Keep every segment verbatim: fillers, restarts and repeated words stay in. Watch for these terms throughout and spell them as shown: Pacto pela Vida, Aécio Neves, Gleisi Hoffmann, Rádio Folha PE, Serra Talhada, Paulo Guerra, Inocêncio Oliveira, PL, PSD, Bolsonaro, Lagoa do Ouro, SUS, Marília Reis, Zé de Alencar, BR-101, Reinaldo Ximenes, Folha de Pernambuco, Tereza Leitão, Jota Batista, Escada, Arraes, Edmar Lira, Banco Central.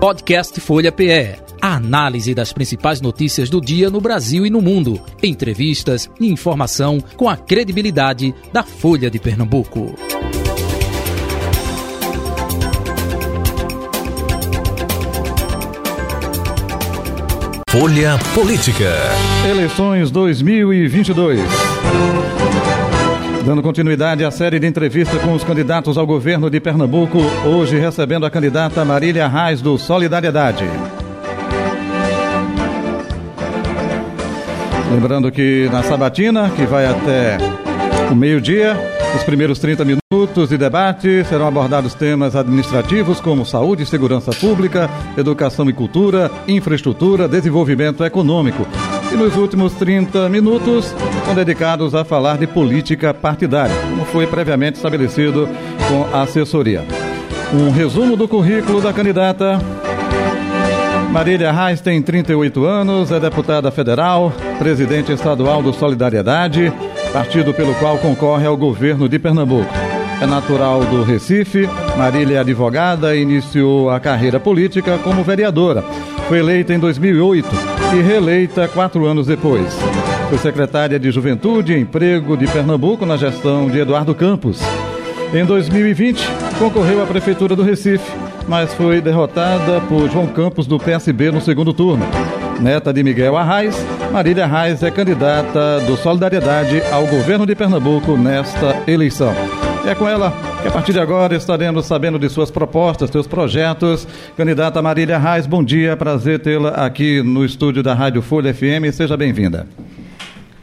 Podcast Folha P E. A análise das principais notícias do dia no Brasil e no mundo. Entrevistas e informação com a credibilidade da Folha de Pernambuco. Folha Política. Eleições dois mil e vinte e dois. Dando continuidade à série de entrevistas com os candidatos ao governo de Pernambuco, hoje recebendo a candidata Marília Arraes, do Solidariedade. Lembrando que na sabatina, que vai até o meio-dia, os primeiros trinta minutos de debate serão abordados temas administrativos como saúde e segurança pública, educação e cultura, infraestrutura, desenvolvimento econômico. E nos últimos trinta minutos são dedicados a falar de política partidária, como foi previamente estabelecido com a assessoria. Um resumo do currículo da candidata. Marília Reis tem trinta e oito anos, é deputada federal, presidente estadual do Solidariedade, partido pelo qual concorre ao governo de Pernambuco. É natural do Recife. Marília é advogada e iniciou a carreira política como vereadora. Foi eleita em dois mil e oito e reeleita quatro anos depois. Foi secretária de Juventude e Emprego de Pernambuco na gestão de Eduardo Campos. Em dois mil e vinte, concorreu à Prefeitura do Recife, mas foi derrotada por João Campos, do P S B, no segundo turno. Neta de Miguel Arraes, Marília Arraes é candidata do Solidariedade ao governo de Pernambuco nesta eleição. E é com ela que a partir de agora estaremos sabendo de suas propostas, seus projetos. Candidata Marília Arraes, bom dia, prazer tê-la aqui no estúdio da Rádio Folha F M, seja bem-vinda.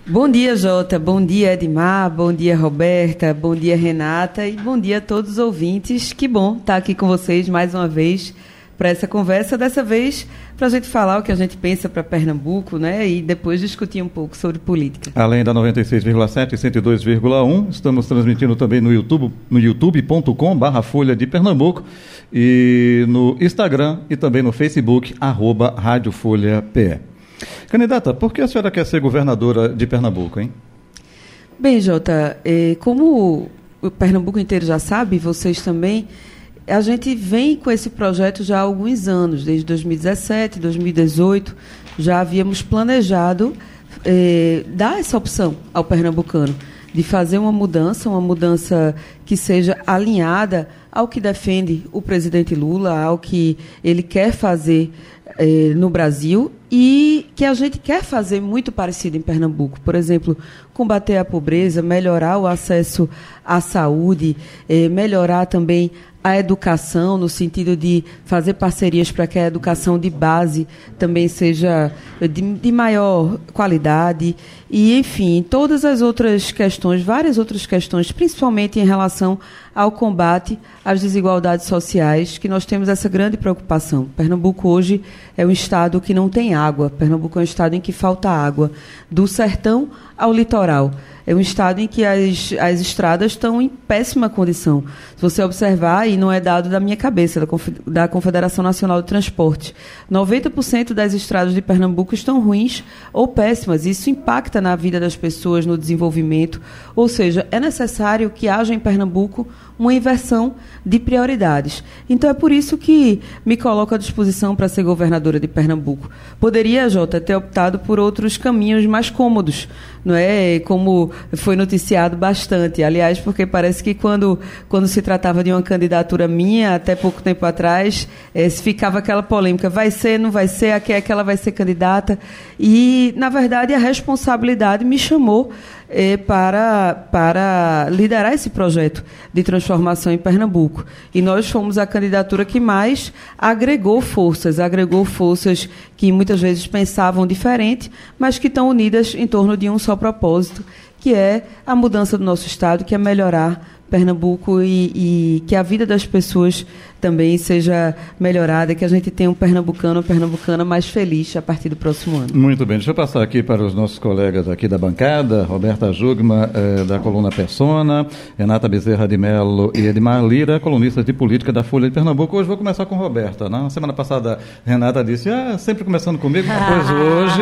Bom dia, Jota, bom dia, Edmar, bom dia, Roberta, bom dia, Renata e bom dia a todos os ouvintes. Que bom estar aqui com vocês mais uma vez para essa conversa, dessa vez para a gente falar o que a gente pensa para Pernambuco, né, e depois discutir um pouco sobre política. Além da noventa e seis vírgula sete e cento e dois vírgula um, estamos transmitindo também no YouTube, no youtube ponto com barra Folha de Pernambuco e no Instagram e também no Facebook, arroba Rádio Folha P E. Candidata, por que a senhora quer ser governadora de Pernambuco, hein? Bem, Jota, como o Pernambuco inteiro já sabe, vocês também, a gente vem com esse projeto já há alguns anos, desde dois mil e dezessete, dois mil e dezoito, já havíamos planejado eh, dar essa opção ao pernambucano, de fazer uma mudança, uma mudança que seja alinhada ao que defende o presidente Lula, ao que ele quer fazer eh, no Brasil, e que a gente quer fazer muito parecido em Pernambuco. Por exemplo, combater a pobreza, melhorar o acesso à saúde, eh, melhorar também a educação, no sentido de fazer parcerias para que a educação de base também seja de, de maior qualidade. E, enfim, todas as outras questões, várias outras questões, principalmente em relação ao combate às desigualdades sociais, que nós temos essa grande preocupação. Pernambuco hoje é um estado que não tem água. Pernambuco é um estado em que falta água, do sertão ao litoral. É um estado em que as, as estradas estão em péssima condição. Se você observar, e não é dado da minha cabeça, da Confederação Nacional de Transporte, noventa por cento das estradas de Pernambuco estão ruins ou péssimas. Isso impacta na vida das pessoas, no desenvolvimento. Ou seja, é necessário que haja em Pernambuco uma inversão de prioridades. Então é por isso que me coloco à disposição para ser governadora de Pernambuco. Poderia, Jota, ter optado por outros caminhos mais cômodos, não é? Como foi noticiado bastante, aliás, porque parece que quando, quando se tratava de uma candidatura minha, até pouco tempo atrás, é, ficava aquela polêmica, vai ser, não vai ser, a que é que ela vai ser candidata, e na verdade a responsabilidade me chamou é, para, para liderar esse projeto de transformação em Pernambuco, e nós fomos a candidatura que mais agregou forças, agregou forças que muitas vezes pensavam diferente, mas que estão unidas em torno de um só propósito, que é a mudança do nosso estado, que é melhorar Pernambuco e, e que a vida das pessoas também seja melhorada, que a gente tenha um pernambucano, uma pernambucana mais feliz a partir do próximo ano. Muito bem, deixa eu passar aqui para os nossos colegas aqui da bancada, Roberta Jugma, eh, da coluna Persona, Renata Bezerra de Mello e Edmar Lira, colunistas de política da Folha de Pernambuco. Hoje vou começar com Roberta, né? Semana passada Renata disse, ah, sempre começando comigo, depois hoje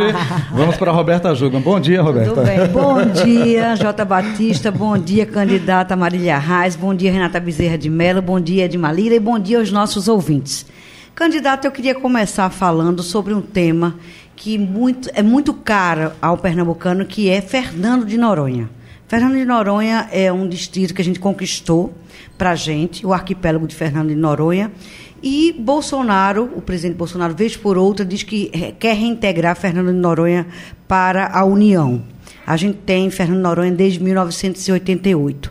vamos para Roberta Jugma. Bom dia, Roberta. Tudo bem, bom dia, Jota Batista, bom dia, candidata Marília Arraes, bom dia, Renata Bezerra de Mello, bom dia, Edmar Lira, e bom dia aos nossos ouvintes. Candidato, eu queria começar falando sobre um tema que muito, é muito caro ao pernambucano, que é Fernando de Noronha. Fernando de Noronha é um distrito que a gente conquistou para a gente, o arquipélago de Fernando de Noronha, e Bolsonaro, o presidente Bolsonaro, vez por outra, diz que quer reintegrar Fernando de Noronha para a União. A gente tem Fernando de Noronha desde mil novecentos e oitenta e oito.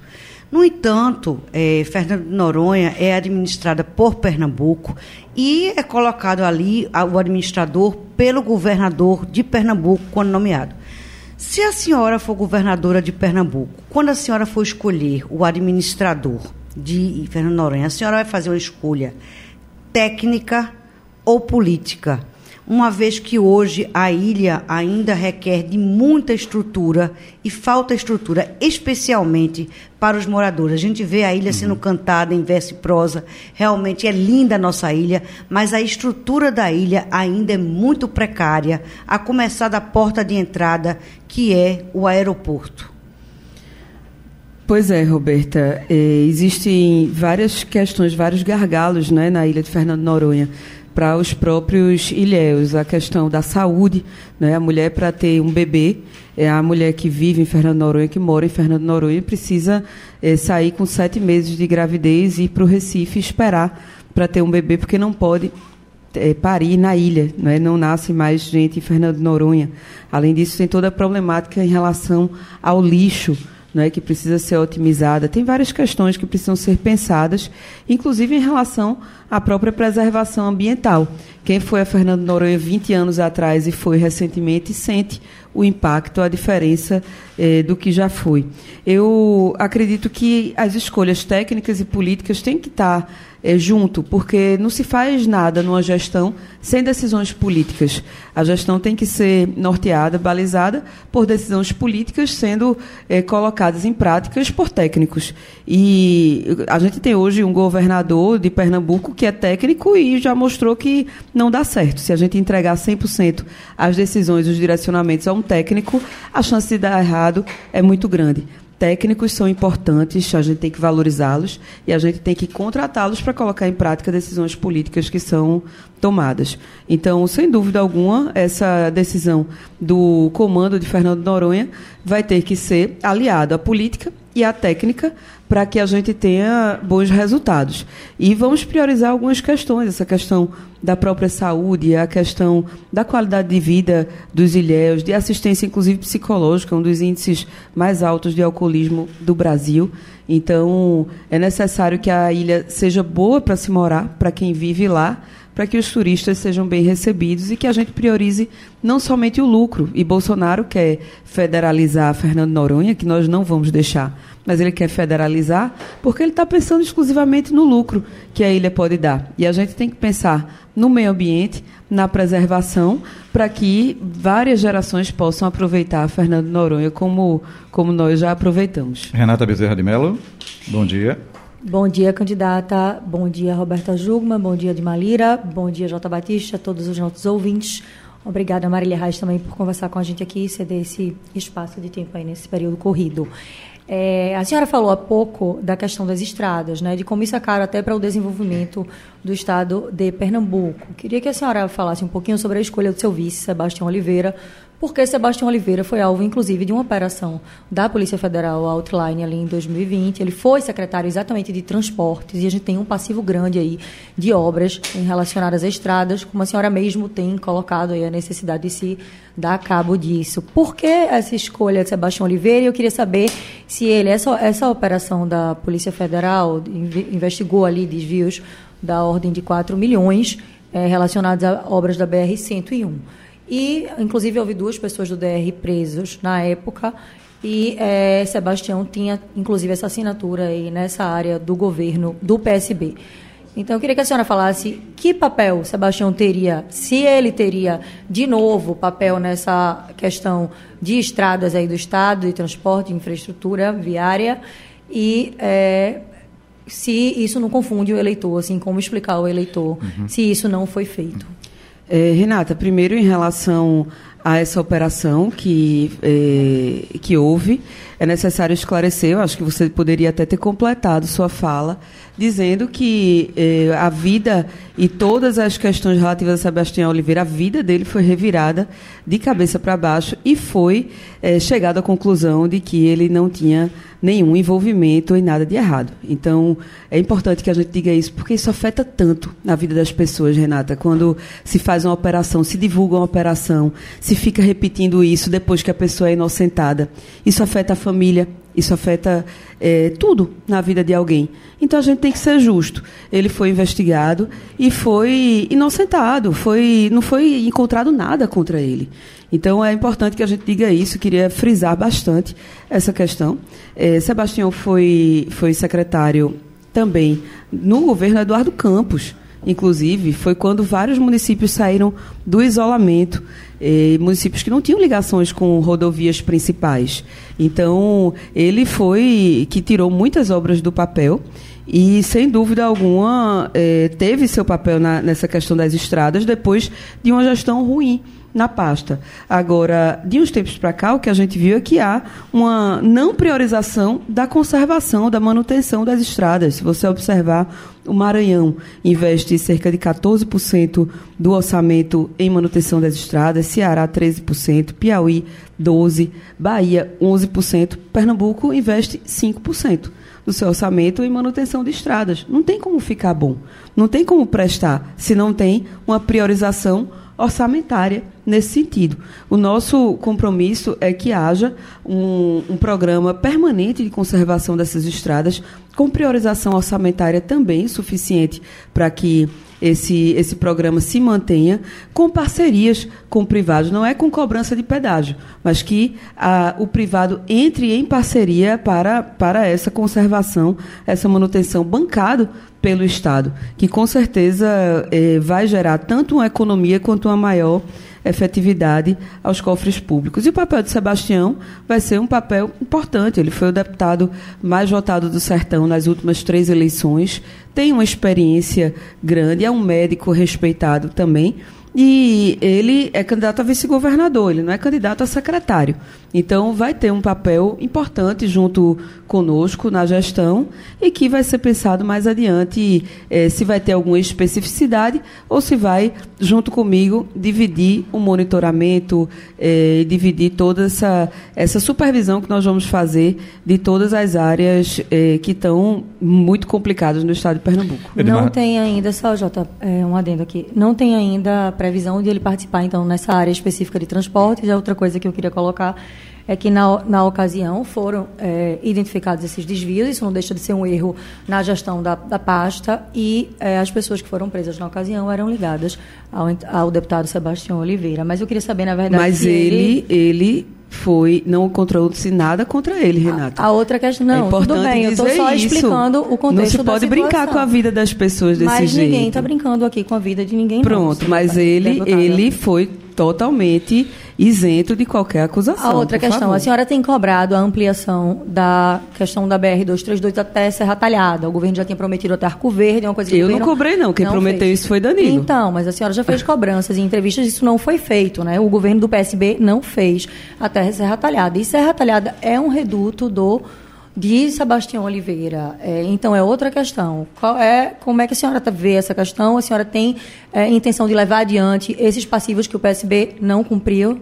No entanto, eh, Fernando de Noronha é administrada por Pernambuco e é colocado ali a, o administrador pelo governador de Pernambuco quando nomeado. Se a senhora for governadora de Pernambuco, quando a senhora for escolher o administrador de Fernando de Noronha, a senhora vai fazer uma escolha técnica ou política? Uma vez que hoje a ilha ainda requer de muita estrutura e falta estrutura, especialmente para os moradores. A gente vê a ilha sendo cantada em verso e prosa, realmente é linda a nossa ilha, mas a estrutura da ilha ainda é muito precária, a começar da porta de entrada, que é o aeroporto. Pois é, Roberta, é, existem várias questões, vários gargalos, né, na ilha de Fernando de Noronha, para os próprios ilhéus, a questão da saúde, né? A mulher, para ter um bebê, é a mulher que vive em Fernando de Noronha, que mora em Fernando de Noronha, precisa é, sair com sete meses de gravidez e ir para o Recife esperar para ter um bebê, porque não pode é, parir na ilha, né? Não nasce mais gente em Fernando de Noronha. Além disso, tem toda a problemática em relação ao lixo, né, que precisa ser otimizada. Tem várias questões que precisam ser pensadas, inclusive em relação à própria preservação ambiental. Quem foi a Fernando de Noronha vinte anos atrás e foi recentemente sente o impacto, a diferença eh, do que já foi. Eu acredito que as escolhas técnicas e políticas têm que estar eh, junto, porque não se faz nada numa gestão sem decisões políticas. A gestão tem que ser norteada, balizada por decisões políticas sendo eh, colocadas em práticas por técnicos. E a gente tem hoje um governador de Pernambuco que é técnico e já mostrou que não dá certo. Se a gente entregar cem por cento as decisões, os direcionamentos a um técnico, a chance de dar errado é muito grande. Técnicos são importantes, a gente tem que valorizá-los e a gente tem que contratá-los para colocar em prática decisões políticas que são tomadas. Então, sem dúvida alguma, essa decisão do comando de Fernando de Noronha vai ter que ser aliada à política e à técnica para que a gente tenha bons resultados. E vamos priorizar algumas questões, essa questão da própria saúde, a questão da qualidade de vida dos ilhéus, de assistência, inclusive psicológica, um dos índices mais altos de alcoolismo do Brasil. Então, é necessário que a ilha seja boa para se morar, para quem vive lá, para que os turistas sejam bem recebidos e que a gente priorize não somente o lucro. E Bolsonaro quer federalizar Fernando de Noronha, que nós não vamos deixar, mas ele quer federalizar porque ele está pensando exclusivamente no lucro que a ilha pode dar. E a gente tem que pensar no meio ambiente, na preservação, para que várias gerações possam aproveitar Fernando de Noronha como, como nós já aproveitamos. Renata Bezerra de Mello, bom dia. Bom dia, candidata. Bom dia, Roberta Jugma. Bom dia, Edmar Lira. Bom dia, Jota Batista, todos os nossos ouvintes. Obrigada, Marília Reis, também por conversar com a gente aqui e ceder esse espaço de tempo aí nesse período corrido. É, a senhora falou há pouco da questão das estradas, né, de como isso é caro até para o desenvolvimento do estado de Pernambuco. Queria que a senhora falasse um pouquinho sobre a escolha do seu vice, Sebastião Oliveira, porque Sebastião Oliveira foi alvo, inclusive, de uma operação da Polícia Federal Outline ali em dois mil e vinte. Ele foi secretário exatamente de transportes e a gente tem um passivo grande aí de obras relacionadas a estradas, como a senhora mesmo tem colocado aí a necessidade de se dar cabo disso. Por que essa escolha de Sebastião Oliveira? E eu queria saber se ele, essa, essa operação da Polícia Federal, investigou ali desvios da ordem de quatro milhões é, relacionados a obras da B R cento e um. E, inclusive, houve duas pessoas do D R presos na época e é, Sebastião tinha, inclusive, essa assinatura aí nessa área do governo do P S B. Então, eu queria que a senhora falasse que papel Sebastião teria, se ele teria, de novo, papel nessa questão de estradas aí do Estado, de transporte, de infraestrutura viária e... É, se isso não confunde o eleitor, assim, como explicar ao eleitor, uhum, se isso não foi feito. É, Renata, primeiro em relação a essa operação que, eh, que houve, é necessário esclarecer. Eu acho que você poderia até ter completado sua fala, dizendo que eh, a vida e todas as questões relativas a Sebastião Oliveira, a vida dele foi revirada de cabeça para baixo e foi eh, chegada à conclusão de que ele não tinha nenhum envolvimento em nada de errado. Então, é importante que a gente diga isso, porque isso afeta tanto na vida das pessoas, Renata, quando se faz uma operação, se divulga uma operação, se fica repetindo isso depois que a pessoa é inocentada. Isso afeta a família, isso afeta é, tudo na vida de alguém. Então, a gente tem que ser justo. Ele foi investigado e foi inocentado, foi, não foi encontrado nada contra ele. Então, é importante que a gente diga isso, queria frisar bastante essa questão. É, Sebastião foi, foi secretário também no governo Eduardo Campos, inclusive, foi quando vários municípios saíram do isolamento, eh, municípios que não tinham ligações com rodovias principais. Então, ele foi que tirou muitas obras do papel e, sem dúvida alguma, eh, teve seu papel na, nessa questão das estradas depois de uma gestão ruim na pasta. Agora, de uns tempos para cá, o que a gente viu é que há uma não priorização da conservação, da manutenção das estradas. Se você observar, o Maranhão investe cerca de quatorze por cento do orçamento em manutenção das estradas, Ceará treze por cento, Piauí doze por cento, Bahia onze por cento, Pernambuco investe cinco por cento. Do seu orçamento em manutenção de estradas. Não tem como ficar bom, não tem como prestar, se não tem uma priorização orçamentária nesse sentido. O nosso compromisso é que haja um, um programa permanente de conservação dessas estradas, com priorização orçamentária também suficiente para que esse, esse programa se mantenha, com parcerias com privados, não é com cobrança de pedágio, mas que a, o privado entre em parceria para, para essa conservação, essa manutenção bancada pelo Estado, que com certeza eh, vai gerar tanto uma economia quanto uma maior efetividade aos cofres públicos. E o papel de Sebastião vai ser um papel importante. Ele foi o deputado mais votado do Sertão nas últimas três eleições, tem uma experiência grande, é um médico respeitado também, e ele é candidato a vice-governador, ele não é candidato a secretário. Então, vai ter um papel importante junto conosco na gestão e que vai ser pensado mais adiante eh, se vai ter alguma especificidade ou se vai, junto comigo, dividir o monitoramento, eh, dividir toda essa, essa supervisão que nós vamos fazer de todas as áreas eh, que estão muito complicadas no estado de Pernambuco. Não tem ainda, só, Jota, é, um adendo aqui, não tem ainda previsão de ele participar, então, nessa área específica de transporte. Já outra coisa que eu queria colocar é que, na, na ocasião, foram é, identificados esses desvios. Isso não deixa de ser um erro na gestão da, da pasta, e é, as pessoas que foram presas na ocasião eram ligadas ao, ao deputado Sebastião Oliveira. Mas eu queria saber, na verdade... Mas ele... ele... ele... Foi, não encontrou-se nada contra ele, Renata. A, a outra questão, não, é tudo bem, eu estou só isso, explicando o contexto da situação. Não se pode brincar com a vida das pessoas desse mas jeito. Mas ninguém está brincando aqui com a vida de ninguém. Pronto, não, mas ele, ele foi totalmente isento de qualquer acusação. A outra questão, favor. A senhora tem cobrado a ampliação da questão da B R duzentos e trinta e dois até Serra Talhada. O governo já tinha prometido até Arco Verde, uma coisa que eu não cobrei, não. Quem não prometeu fez. Isso foi Danilo. Então, mas a senhora já fez cobranças e entrevistas, isso não foi feito, né? O governo do P S B não fez até Serra Talhada. E Serra Talhada é um reduto do... de Sebastião Oliveira. É, então, é outra questão. Qual é, como é que a senhora vê essa questão? A senhora tem é, intenção de levar adiante esses passivos que o P S B não cumpriu?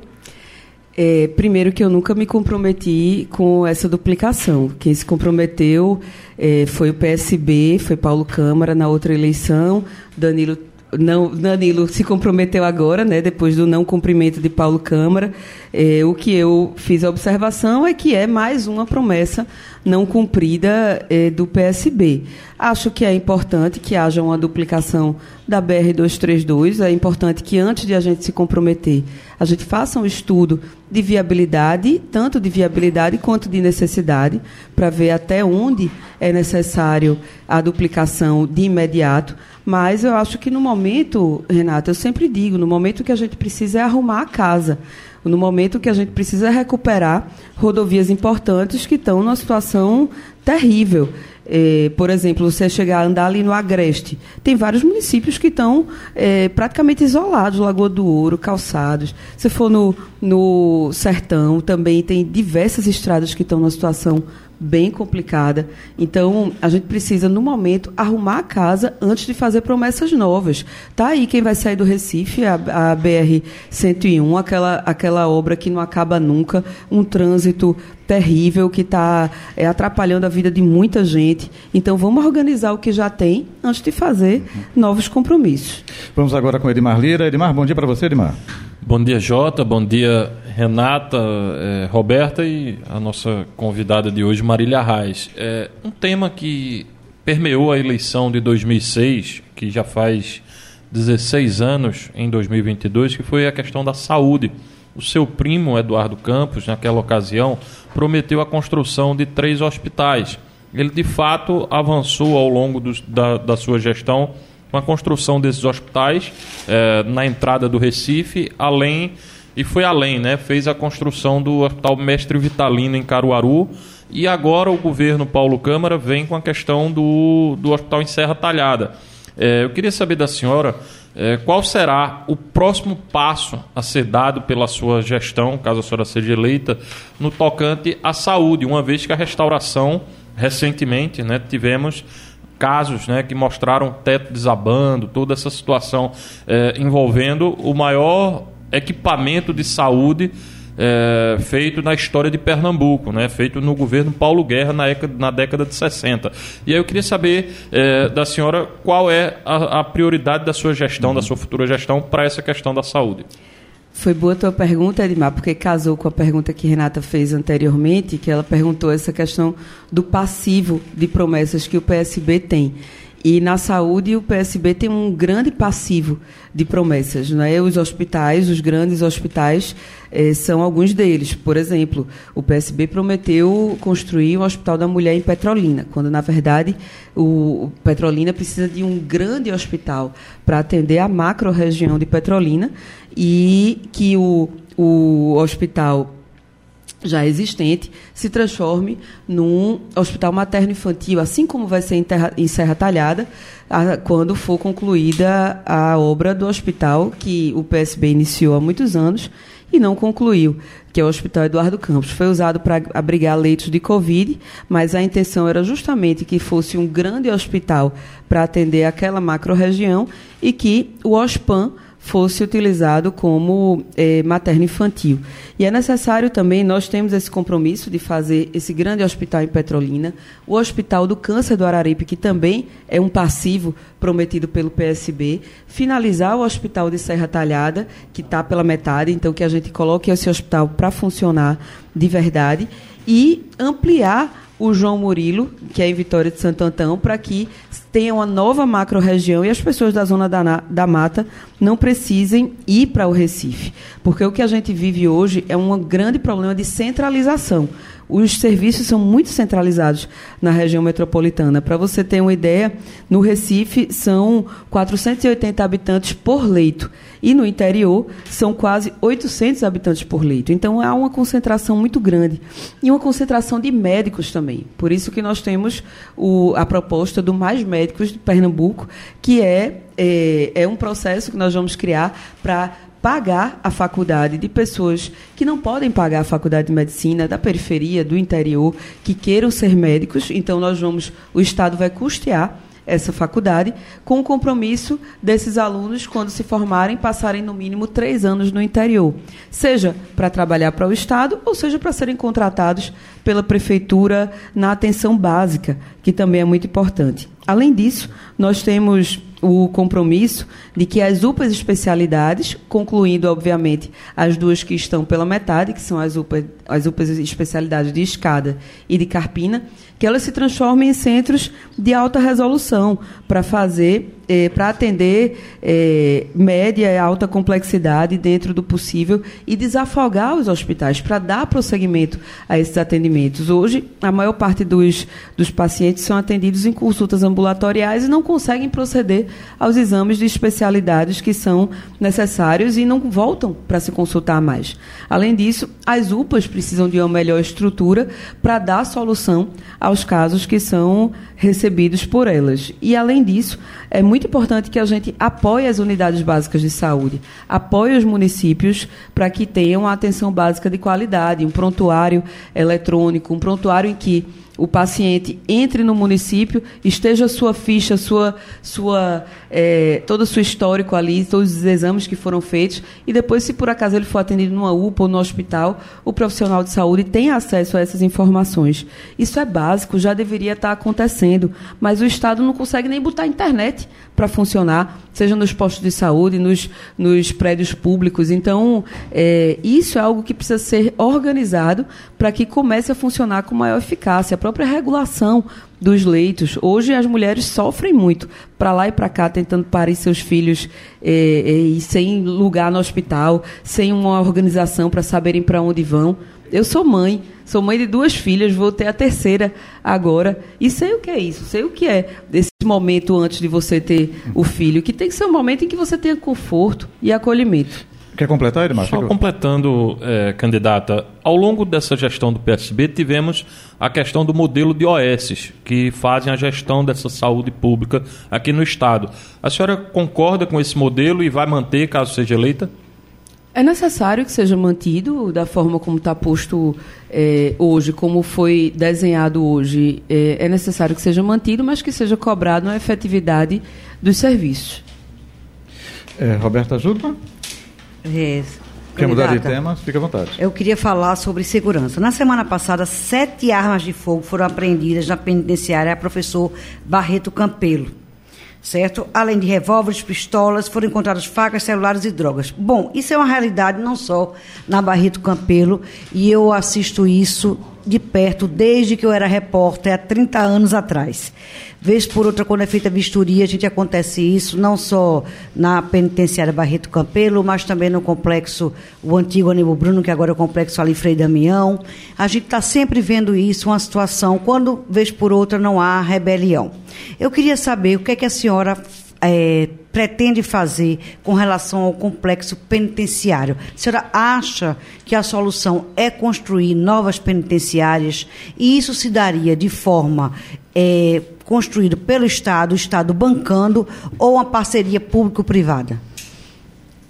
É, primeiro que eu nunca me comprometi com essa duplicação. Quem se comprometeu é, foi o P S B, foi Paulo Câmara na outra eleição, Danilo... Não, Danilo se comprometeu agora, né, depois do não cumprimento de Paulo Câmara. É, o que eu fiz a observação é que é mais uma promessa não cumprida é, do P S B. Acho que é importante que haja uma duplicação da B R duzentos e trinta e dois, é importante que, antes de a gente se comprometer, a gente faça um estudo de viabilidade, tanto de viabilidade quanto de necessidade, para ver até onde é necessário a duplicação de imediato. Mas eu acho que, no momento, Renata, eu sempre digo, no momento que a gente precisa é arrumar a casa, no momento que a gente precisa é recuperar rodovias importantes que estão numa situação terrível. É, por exemplo, você chegar a andar ali no Agreste, tem vários municípios que estão é, praticamente isolados, Lagoa do Ouro, Calçados. Se for no, no Sertão, também tem diversas estradas que estão numa situação bem complicada. Então, a gente precisa, no momento, arrumar a casa antes de fazer promessas novas. Está aí quem vai sair do Recife, a, a B R cento e um, aquela, aquela obra que não acaba nunca, um trânsito terrível que está é, atrapalhando a vida de muita gente. Então, vamos organizar o que já tem antes de fazer novos compromissos. Vamos agora com Edmar Lira. Edmar, bom dia para você, Edmar. Bom dia, Jota. Bom dia, Renata, eh, Roberta e a nossa convidada de hoje, Marília Arraes. É um tema que permeou a eleição de dois mil e seis, que já faz dezesseis anos em dois mil e vinte e dois, que foi a questão da saúde. O seu primo, Eduardo Campos, naquela ocasião, prometeu a construção de três hospitais. Ele, de fato, avançou ao longo do, da, da sua gestão com a construção desses hospitais eh, na entrada do Recife, além... E foi além, né? Fez a construção do Hospital Mestre Vitalino em Caruaru e agora o governo Paulo Câmara vem com a questão do, do Hospital em Serra Talhada. É, eu queria saber da senhora é, qual será o próximo passo a ser dado pela sua gestão, caso a senhora seja eleita, no tocante à saúde, uma vez que a restauração, recentemente, né, tivemos casos, né, que mostraram teto desabando, toda essa situação é, envolvendo o maior equipamento de saúde é, feito na história de Pernambuco, né? Feito no governo Paulo Guerra na, éca, na década de sessenta. E aí eu queria saber é, da senhora qual é a, a prioridade da sua gestão, uhum. da sua futura gestão, para essa questão da saúde. Foi boa a tua pergunta, Edmar, porque casou com a pergunta que Renata fez anteriormente, que ela perguntou essa questão do passivo de promessas que o P S B tem. E na saúde o P S B tem um grande passivo de promessas, né? Os hospitais, os grandes hospitais, eh, são alguns deles. Por exemplo, o P S B prometeu construir um hospital da mulher em Petrolina, quando na verdade o Petrolina precisa de um grande hospital para atender a macro-região de Petrolina e que o, o hospital já existente se transforme num hospital materno-infantil, assim como vai ser em, terra, em Serra Talhada, a, quando for concluída a obra do hospital que o P S B iniciou há muitos anos e não concluiu, que é o Hospital Eduardo Campos. Foi usado para abrigar leitos de Covid, mas a intenção era justamente que fosse um grande hospital para atender aquela macro-região e que o Hospam fosse utilizado como eh, materno-infantil. E é necessário também, nós temos esse compromisso de fazer esse grande hospital em Petrolina, o Hospital do Câncer do Araripe, que também é um passivo prometido pelo P S B, finalizar o Hospital de Serra Talhada, que está pela metade, então que a gente coloque esse hospital para funcionar de verdade, e ampliar o João Murilo, que é em Vitória de Santo Antão, para que tenha uma nova macro-região e as pessoas da zona da, da mata não precisem ir para o Recife. Porque o que a gente vive hoje é um grande problema de centralização. Os serviços são muito centralizados na região metropolitana. Para você ter uma ideia, no Recife são quatrocentos e oitenta habitantes por leito. E no interior são quase oitocentos habitantes por leito. Então, há uma concentração muito grande. E uma concentração de médicos também. Por isso que nós temos o, a proposta do Mais Médicos de Pernambuco, que é, é, é um processo que nós vamos criar para pagar a faculdade de pessoas que não podem pagar a faculdade de medicina, da periferia, do interior, que queiram ser médicos. Então, nós vamos, o Estado vai custear essa faculdade, com o compromisso desses alunos, quando se formarem, passarem no mínimo três anos no interior, seja para trabalhar para o Estado ou seja para serem contratados pela Prefeitura na atenção básica, que também é muito importante. Além disso, nós temos o compromisso de que as U P As especialidades, concluindo, obviamente, as duas que estão pela metade, que são as U P As, as U P As especialidades de Escada e de Carpina, que elas se transformem em centros de alta resolução para fazer eh, para atender eh, média e alta complexidade dentro do possível e desafogar os hospitais para dar prosseguimento a esses atendimentos. Hoje, a maior parte dos, dos pacientes são atendidos em consultas ambulatoriais e não conseguem proceder aos exames de especialidades que são necessários e não voltam para se consultar mais. Além disso, as U P As precisam de uma melhor estrutura para dar solução aos casos que são recebidos por elas. E, além disso, é muito importante que a gente apoie as unidades básicas de saúde, apoie os municípios para que tenham a atenção básica de qualidade, um prontuário eletrônico, um prontuário em que o paciente entre no município, esteja sua ficha, sua, sua, é, todo o seu histórico ali, todos os exames que foram feitos, e depois, se por acaso ele for atendido numa U P A ou no hospital, o profissional de saúde tem acesso a essas informações. Isso é básico, já deveria estar acontecendo, mas o Estado não consegue nem botar a internet para funcionar, seja nos postos de saúde, nos, nos prédios públicos. Então, é, isso é algo que precisa ser organizado para que comece a funcionar com maior eficácia. A própria regulação dos leitos. Hoje as mulheres sofrem muito, para lá e para cá, tentando parir seus filhos e, e sem lugar no hospital, sem uma organização para saberem para onde vão. Eu sou mãe, sou mãe de duas filhas, vou ter a terceira agora, e sei o que é isso, sei o que é esse momento antes de você ter o filho, que tem que ser um momento em que você tenha conforto e acolhimento. Quer completar, Edmar? Só completando, é, candidata, ao longo dessa gestão do P S B, tivemos a questão do modelo de O S, que fazem a gestão dessa saúde pública aqui no Estado. A senhora concorda com esse modelo e vai manter, caso seja eleita? É necessário que seja mantido da forma como está posto é, hoje, como foi desenhado hoje. É, é necessário que seja mantido, mas que seja cobrado na efetividade dos serviços. É, Roberta Jugma? É, quer mudar de tema? Fica à vontade. Eu queria falar sobre segurança. Na semana passada, sete armas de fogo foram apreendidas na penitenciária a professor Barreto Campelo, certo? Além de revólveres, pistolas, foram encontradas facas, celulares e drogas. Bom, isso é uma realidade não só na Barreto Campelo, e eu assisto isso de perto desde que eu era repórter, há trinta anos atrás. Vez por outra, quando é feita vistoria, a gente acontece isso, não só na penitenciária Barreto Campelo, mas também no complexo, o antigo Aníbal Bruno, que agora é o complexo ali Frei Damião. A gente está sempre vendo isso, uma situação, quando, vez por outra, não há rebelião. Eu queria saber o que é que a senhora é, pretende fazer com relação ao complexo penitenciário. A senhora acha que a solução é construir novas penitenciárias, e isso se daria de forma... É, construído pelo Estado, o Estado bancando, ou uma parceria público-privada?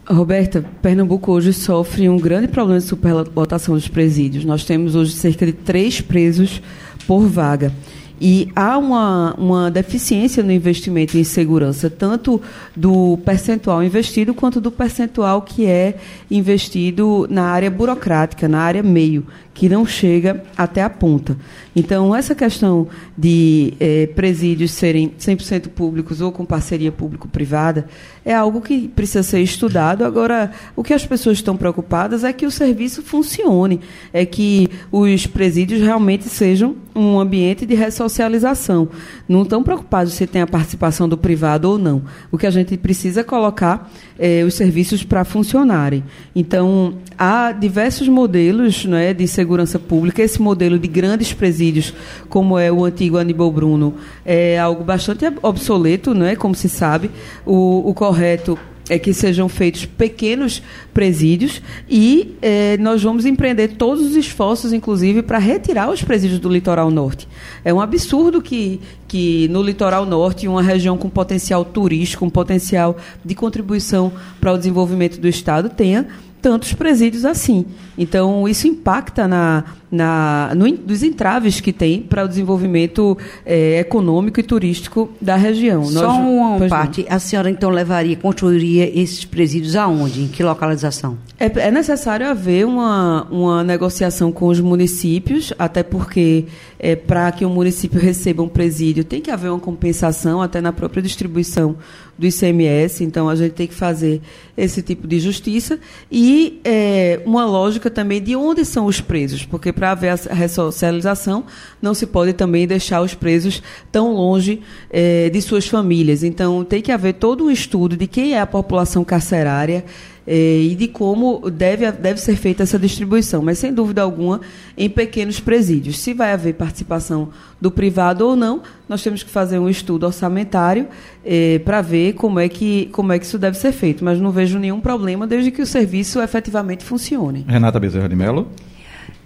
Roberta, Pernambuco hoje sofre um grande problema de superlotação dos presídios. Nós temos hoje cerca de três presos por vaga. E há uma, uma deficiência no investimento em segurança, tanto do percentual investido quanto do percentual que é investido na área burocrática, na área meio, que não chega até a ponta. Então, essa questão de eh, presídios serem cem por cento públicos ou com parceria público-privada é algo que precisa ser estudado. Agora, o que as pessoas estão preocupadas é que o serviço funcione, é que os presídios realmente sejam um ambiente de ressocialização. Não estão preocupados se tem a participação do privado ou não. O que a gente precisa é colocar eh, os serviços para funcionarem. Então, há diversos modelos, né, de segurança pública. Esse modelo de grandes presídios, como é o antigo Aníbal Bruno, é algo bastante obsoleto, né? Como se sabe, o, o correto é que sejam feitos pequenos presídios e eh, nós vamos empreender todos os esforços, inclusive, para retirar os presídios do litoral norte. É um absurdo que, que no litoral norte, uma região com potencial turístico, um potencial de contribuição para o desenvolvimento do Estado, tenha tantos presídios assim. Então, isso impacta na, na, no, nos entraves que tem para o desenvolvimento eh, econômico e turístico da região. Só Nós, uma parte. Não. A senhora, então, levaria, construiria esses presídios aonde? Em que localização? É, é necessário haver uma, uma negociação com os municípios, até porque é, para que o município receba um presídio tem que haver uma compensação até na própria distribuição do I C M S. Então, a gente tem que fazer esse tipo de justiça e E é, uma lógica também de onde são os presos, porque para haver a ressocialização não se pode também deixar os presos tão longe é, de suas famílias. Então, tem que haver todo um estudo de quem é a população carcerária é, e de como deve, deve ser feita essa distribuição, mas, sem dúvida alguma, em pequenos presídios. Se vai haver participação do privado ou não, nós temos que fazer um estudo orçamentário é, para ver como é, que, como é que isso deve ser feito, mas não vejo nenhum problema desde que o serviço isso efetivamente funcione. Renata Bezerra de Mello.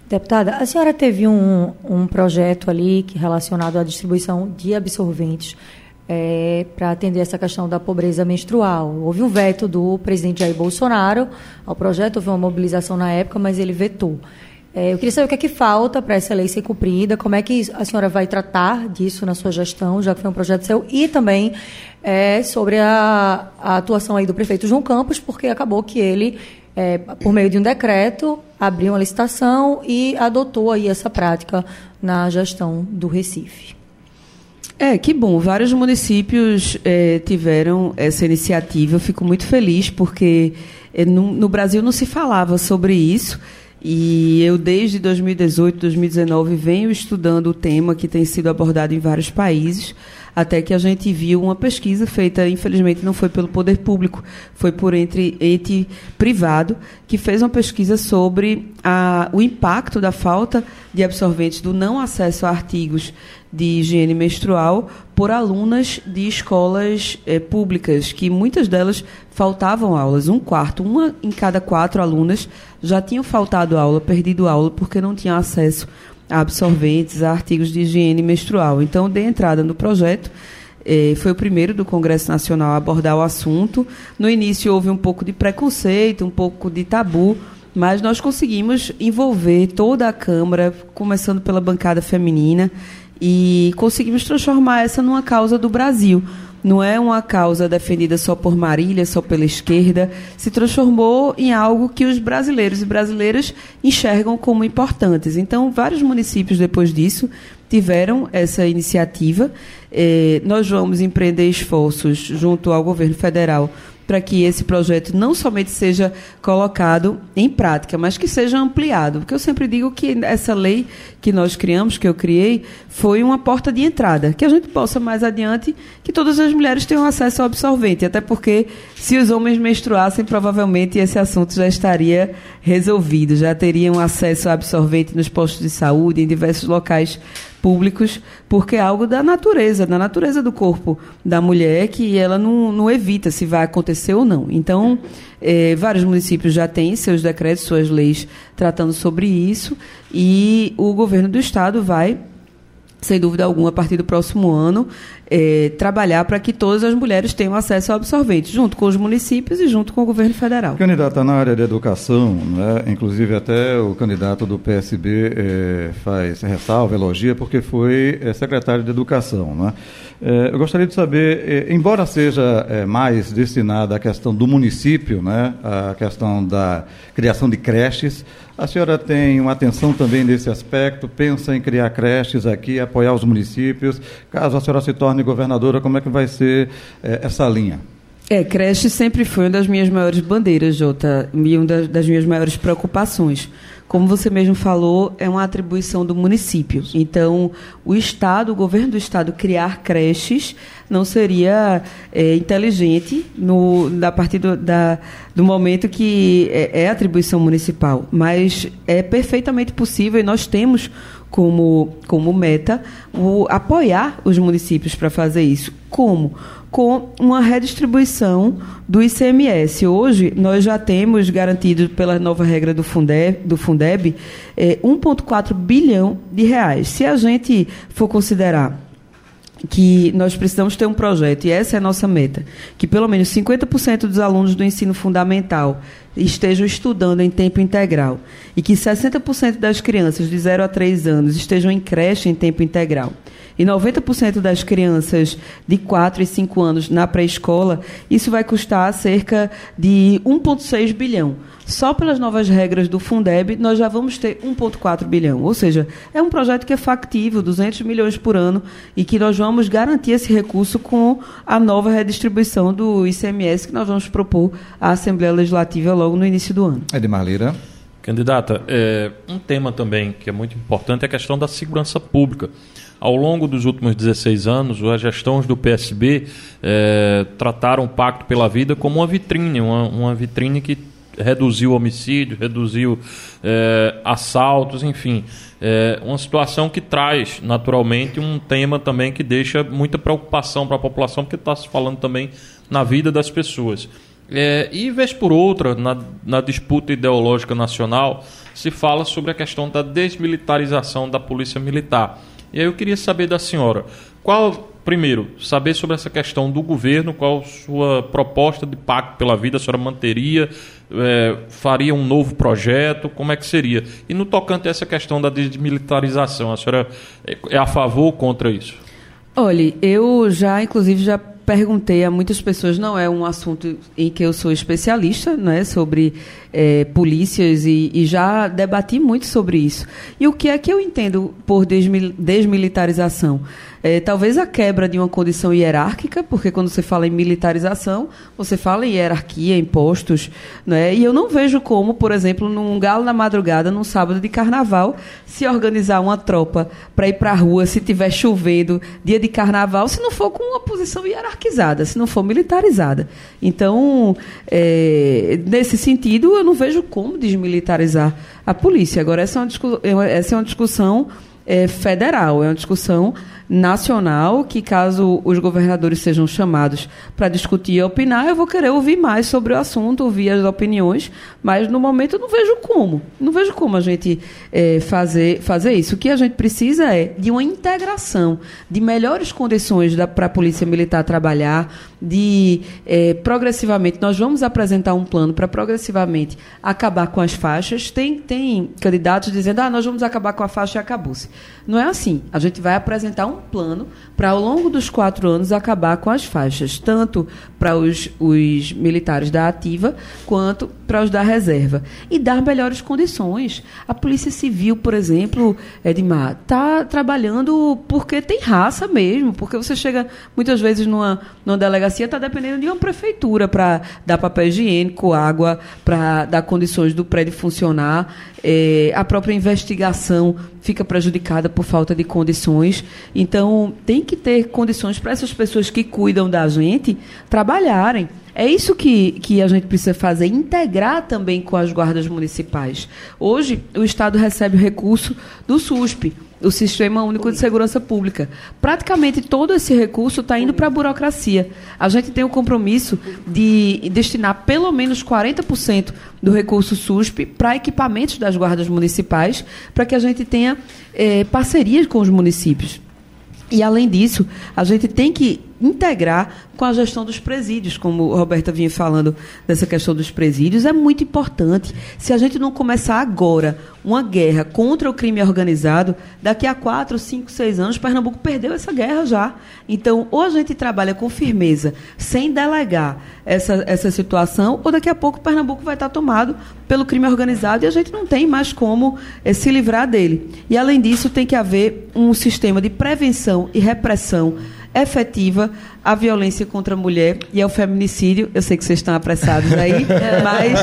Deputada, a senhora teve um, um projeto ali que relacionado à distribuição de absorventes é, para atender essa questão da pobreza menstrual. Houve um veto do presidente Jair Bolsonaro ao projeto, houve uma mobilização na época, mas ele vetou. É, eu queria saber o que é que falta para essa lei ser cumprida, como é que a senhora vai tratar disso na sua gestão, já que foi um projeto seu, e também é, sobre a, a atuação aí do prefeito João Campos, porque acabou que ele... É, por meio de um decreto, abriu uma licitação e adotou aí essa prática na gestão do Recife. É, que bom. Vários municípios é, tiveram essa iniciativa. Eu fico muito feliz porque é, no, no Brasil não se falava sobre isso. E eu, desde dois mil e dezoito, dois mil e dezenove, venho estudando o tema que tem sido abordado em vários países, até que a gente viu uma pesquisa feita, infelizmente não foi pelo poder público, foi por entre ente privado, que fez uma pesquisa sobre a, o impacto da falta de absorventes, do não acesso a artigos de higiene menstrual por alunas de escolas é, públicas, que muitas delas faltavam aulas, um quarto, uma em cada quatro alunas já tinham faltado aula, perdido aula, porque não tinham acesso a absorventes, a artigos de higiene menstrual. Então, dei entrada no projeto, eh, foi o primeiro do Congresso Nacional a abordar o assunto. No início houve um pouco de preconceito, um pouco de tabu, mas nós conseguimos envolver toda a Câmara, começando pela bancada feminina, e conseguimos transformar essa numa causa do Brasil. Não é uma causa defendida só por Marília, só pela esquerda, se transformou em algo que os brasileiros e brasileiras enxergam como importantes. Então, vários municípios, depois disso, tiveram essa iniciativa. Eh, nós vamos empreender esforços junto ao governo federal para que esse projeto não somente seja colocado em prática, mas que seja ampliado. Porque eu sempre digo que essa lei que nós criamos, que eu criei, foi uma porta de entrada, que a gente possa mais adiante, que todas as mulheres tenham acesso ao absorvente, até porque se os homens menstruassem, provavelmente esse assunto já estaria resolvido, já teriam acesso a absorvente nos postos de saúde, em diversos locais públicos, porque é algo da natureza, da natureza do corpo da mulher, que ela não, não evita se vai acontecer ou não. Então, eh, vários municípios já têm seus decretos, suas leis tratando sobre isso, e o governo do Estado vai, sem dúvida alguma, a partir do próximo ano, eh, trabalhar para que todas as mulheres tenham acesso ao absorvente, junto com os municípios e junto com o governo federal. Candidata na área de educação, né? Inclusive até o candidato do P S B eh, faz ressalva, elogia, porque foi eh, secretário de educação. Né? Eh, eu gostaria de saber, eh, embora seja eh, mais destinada à questão do município, né? A questão da criação de creches, a senhora tem uma atenção também nesse aspecto, pensa em criar creches aqui, apoiar os municípios. Caso a senhora se torne governadora, como é que vai ser é, essa linha? É, creche sempre foi uma das minhas maiores bandeiras, Jota, e uma das, das minhas maiores preocupações. Como você mesmo falou, é uma atribuição do município. Então, o Estado, o governo do Estado, criar creches não seria é, inteligente no, a partir do, da, do momento que é, é atribuição municipal. Mas é perfeitamente possível e nós temos como, como meta o, apoiar os municípios para fazer isso. Como? Com uma redistribuição do I C M S. Hoje, nós já temos garantido pela nova regra do Fundeb, do Fundeb eh, um vírgula quatro bilhão de reais. Se a gente for considerar que nós precisamos ter um projeto, e essa é a nossa meta, que pelo menos cinquenta por cento dos alunos do ensino fundamental estejam estudando em tempo integral e que sessenta por cento das crianças de zero a três anos estejam em creche em tempo integral, e noventa por cento das crianças de quatro e cinco anos na pré-escola, isso vai custar cerca de um vírgula seis bilhão. Só pelas novas regras do Fundeb, nós já vamos ter um vírgula quatro bilhão. Ou seja, é um projeto que é factível, duzentos milhões por ano, e que nós vamos garantir esse recurso com a nova redistribuição do I C M S que nós vamos propor à Assembleia Legislativa logo no início do ano. Edmar Lira. Candidata, é, um tema também que é muito importante é a questão da segurança pública. Ao longo dos últimos dezesseis anos, as gestões do P S B é, trataram o Pacto pela Vida como uma vitrine, uma, uma vitrine que reduziu homicídios, reduziu é, assaltos, enfim. É uma situação que traz, naturalmente, um tema também que deixa muita preocupação para a população, porque está se falando também na vida das pessoas. É, e, vez por outra, na, na disputa ideológica nacional, se fala sobre a questão da desmilitarização da polícia militar. E aí eu queria saber da senhora, qual... Primeiro, saber sobre essa questão do governo, qual sua proposta de pacto pela vida a senhora manteria, é, faria um novo projeto, como é que seria? E no tocante a essa questão da desmilitarização, a senhora é a favor ou contra isso? Olha, eu já, inclusive, já perguntei a muitas pessoas, não é um assunto em que eu sou especialista, né, sobre é, polícias, e, e já debati muito sobre isso. E o que é que eu entendo por desmil, desmilitarização? É, talvez a quebra de uma condição hierárquica, porque quando você fala em militarização, você fala em hierarquia, em postos, né? E eu não vejo como, por exemplo, num galo na madrugada, num sábado de carnaval, se organizar uma tropa para ir para a rua, se tiver chovendo, dia de carnaval, se não for com uma posição hierárquica, se não for militarizada. Então, é, nesse sentido, eu não vejo como desmilitarizar a polícia. Agora, essa é uma, discu- essa é uma discussão é, federal, é uma discussão nacional, que caso os governadores sejam chamados para discutir e opinar, eu vou querer ouvir mais sobre o assunto, ouvir as opiniões, mas no momento eu não vejo como. Não vejo como a gente é, fazer, fazer isso. O que a gente precisa é de uma integração, de melhores condições para a Polícia Militar trabalhar, de é, progressivamente, nós vamos apresentar um plano para progressivamente acabar com as faixas. Tem, tem candidatos dizendo, ah, nós vamos acabar com a faixa e acabou-se. Não é assim. A gente vai apresentar um plano para, ao longo dos quatro anos, acabar com as faixas, tanto para os, os militares da ativa quanto para os da reserva, e dar melhores condições. A Polícia Civil, por exemplo, Edmar, está trabalhando porque tem raça mesmo, porque você chega muitas vezes numa, numa delegacia, está dependendo de uma prefeitura para dar papel higiênico, água, para dar condições do prédio funcionar, é, a própria investigação fica prejudicada por falta de condições. Então, tem que ter condições para essas pessoas que cuidam da gente trabalharem. É isso que, que a gente precisa fazer, integrar também com as guardas municipais. Hoje, o Estado recebe o recurso do S U S P, o Sistema Único de Segurança Pública. Praticamente todo esse recurso está indo para a burocracia. A gente tem o compromisso de destinar pelo menos quarenta por cento do recurso S U S P para equipamentos das guardas municipais, para que a gente tenha é, parcerias com os municípios. E, além disso, a gente tem que integrar com a gestão dos presídios, como a Roberta vinha falando dessa questão dos presídios, é muito importante. Se a gente não começar agora uma guerra contra o crime organizado, daqui a quatro, cinco, seis anos, Pernambuco perdeu essa guerra já. Então, ou a gente trabalha com firmeza, sem delegar essa, essa situação, ou daqui a pouco Pernambuco vai estar tomado pelo crime organizado e a gente não tem mais como é, se livrar dele. E, além disso, tem que haver um sistema de prevenção e repressão efetiva a violência contra a mulher e ao feminicídio. Eu sei que vocês estão apressados aí, mas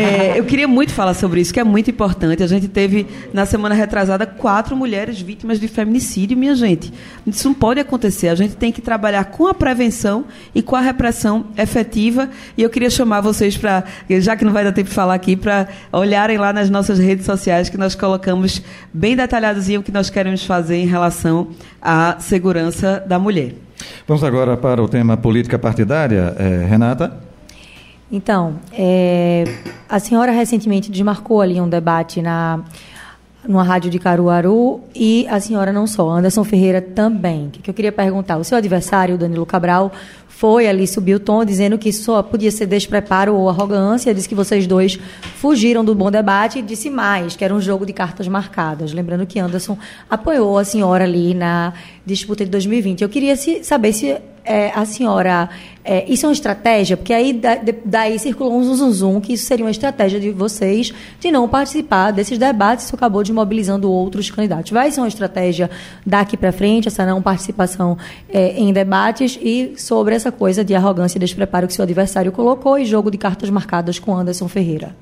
é, eu queria muito falar sobre isso, que é muito importante. A gente teve, na semana retrasada, quatro mulheres vítimas de feminicídio, minha gente. Isso não pode acontecer. A gente tem que trabalhar com a prevenção e com a repressão efetiva. E eu queria chamar vocês para, já que não vai dar tempo de falar aqui, para olharem lá nas nossas redes sociais, que nós colocamos bem detalhadozinho o que nós queremos fazer em relação à segurança da mulher. Vamos agora para o tema política partidária, eh, Renata. Então, eh, a senhora recentemente desmarcou ali um debate na, numa rádio de Caruaru, e a senhora não só, Anderson Ferreira também. O que eu queria perguntar, o seu adversário, Danilo Cabral, foi ali, subiu o tom, dizendo que só podia ser despreparo ou arrogância, disse que vocês dois fugiram do bom debate e disse mais, que era um jogo de cartas marcadas. Lembrando que Anderson apoiou a senhora ali na disputa de dois mil e vinte. Eu queria se, saber se é, a senhora... É, isso é uma estratégia? Porque aí da, de, daí circulou um zum, zum, zum, que isso seria uma estratégia de vocês de não participar desses debates. Isso acabou desmobilizando outros candidatos. Vai ser uma estratégia daqui para frente, essa não participação é, em debates, e sobre essa coisa de arrogância e despreparo que seu adversário colocou e jogo de cartas marcadas com Anderson Ferreira?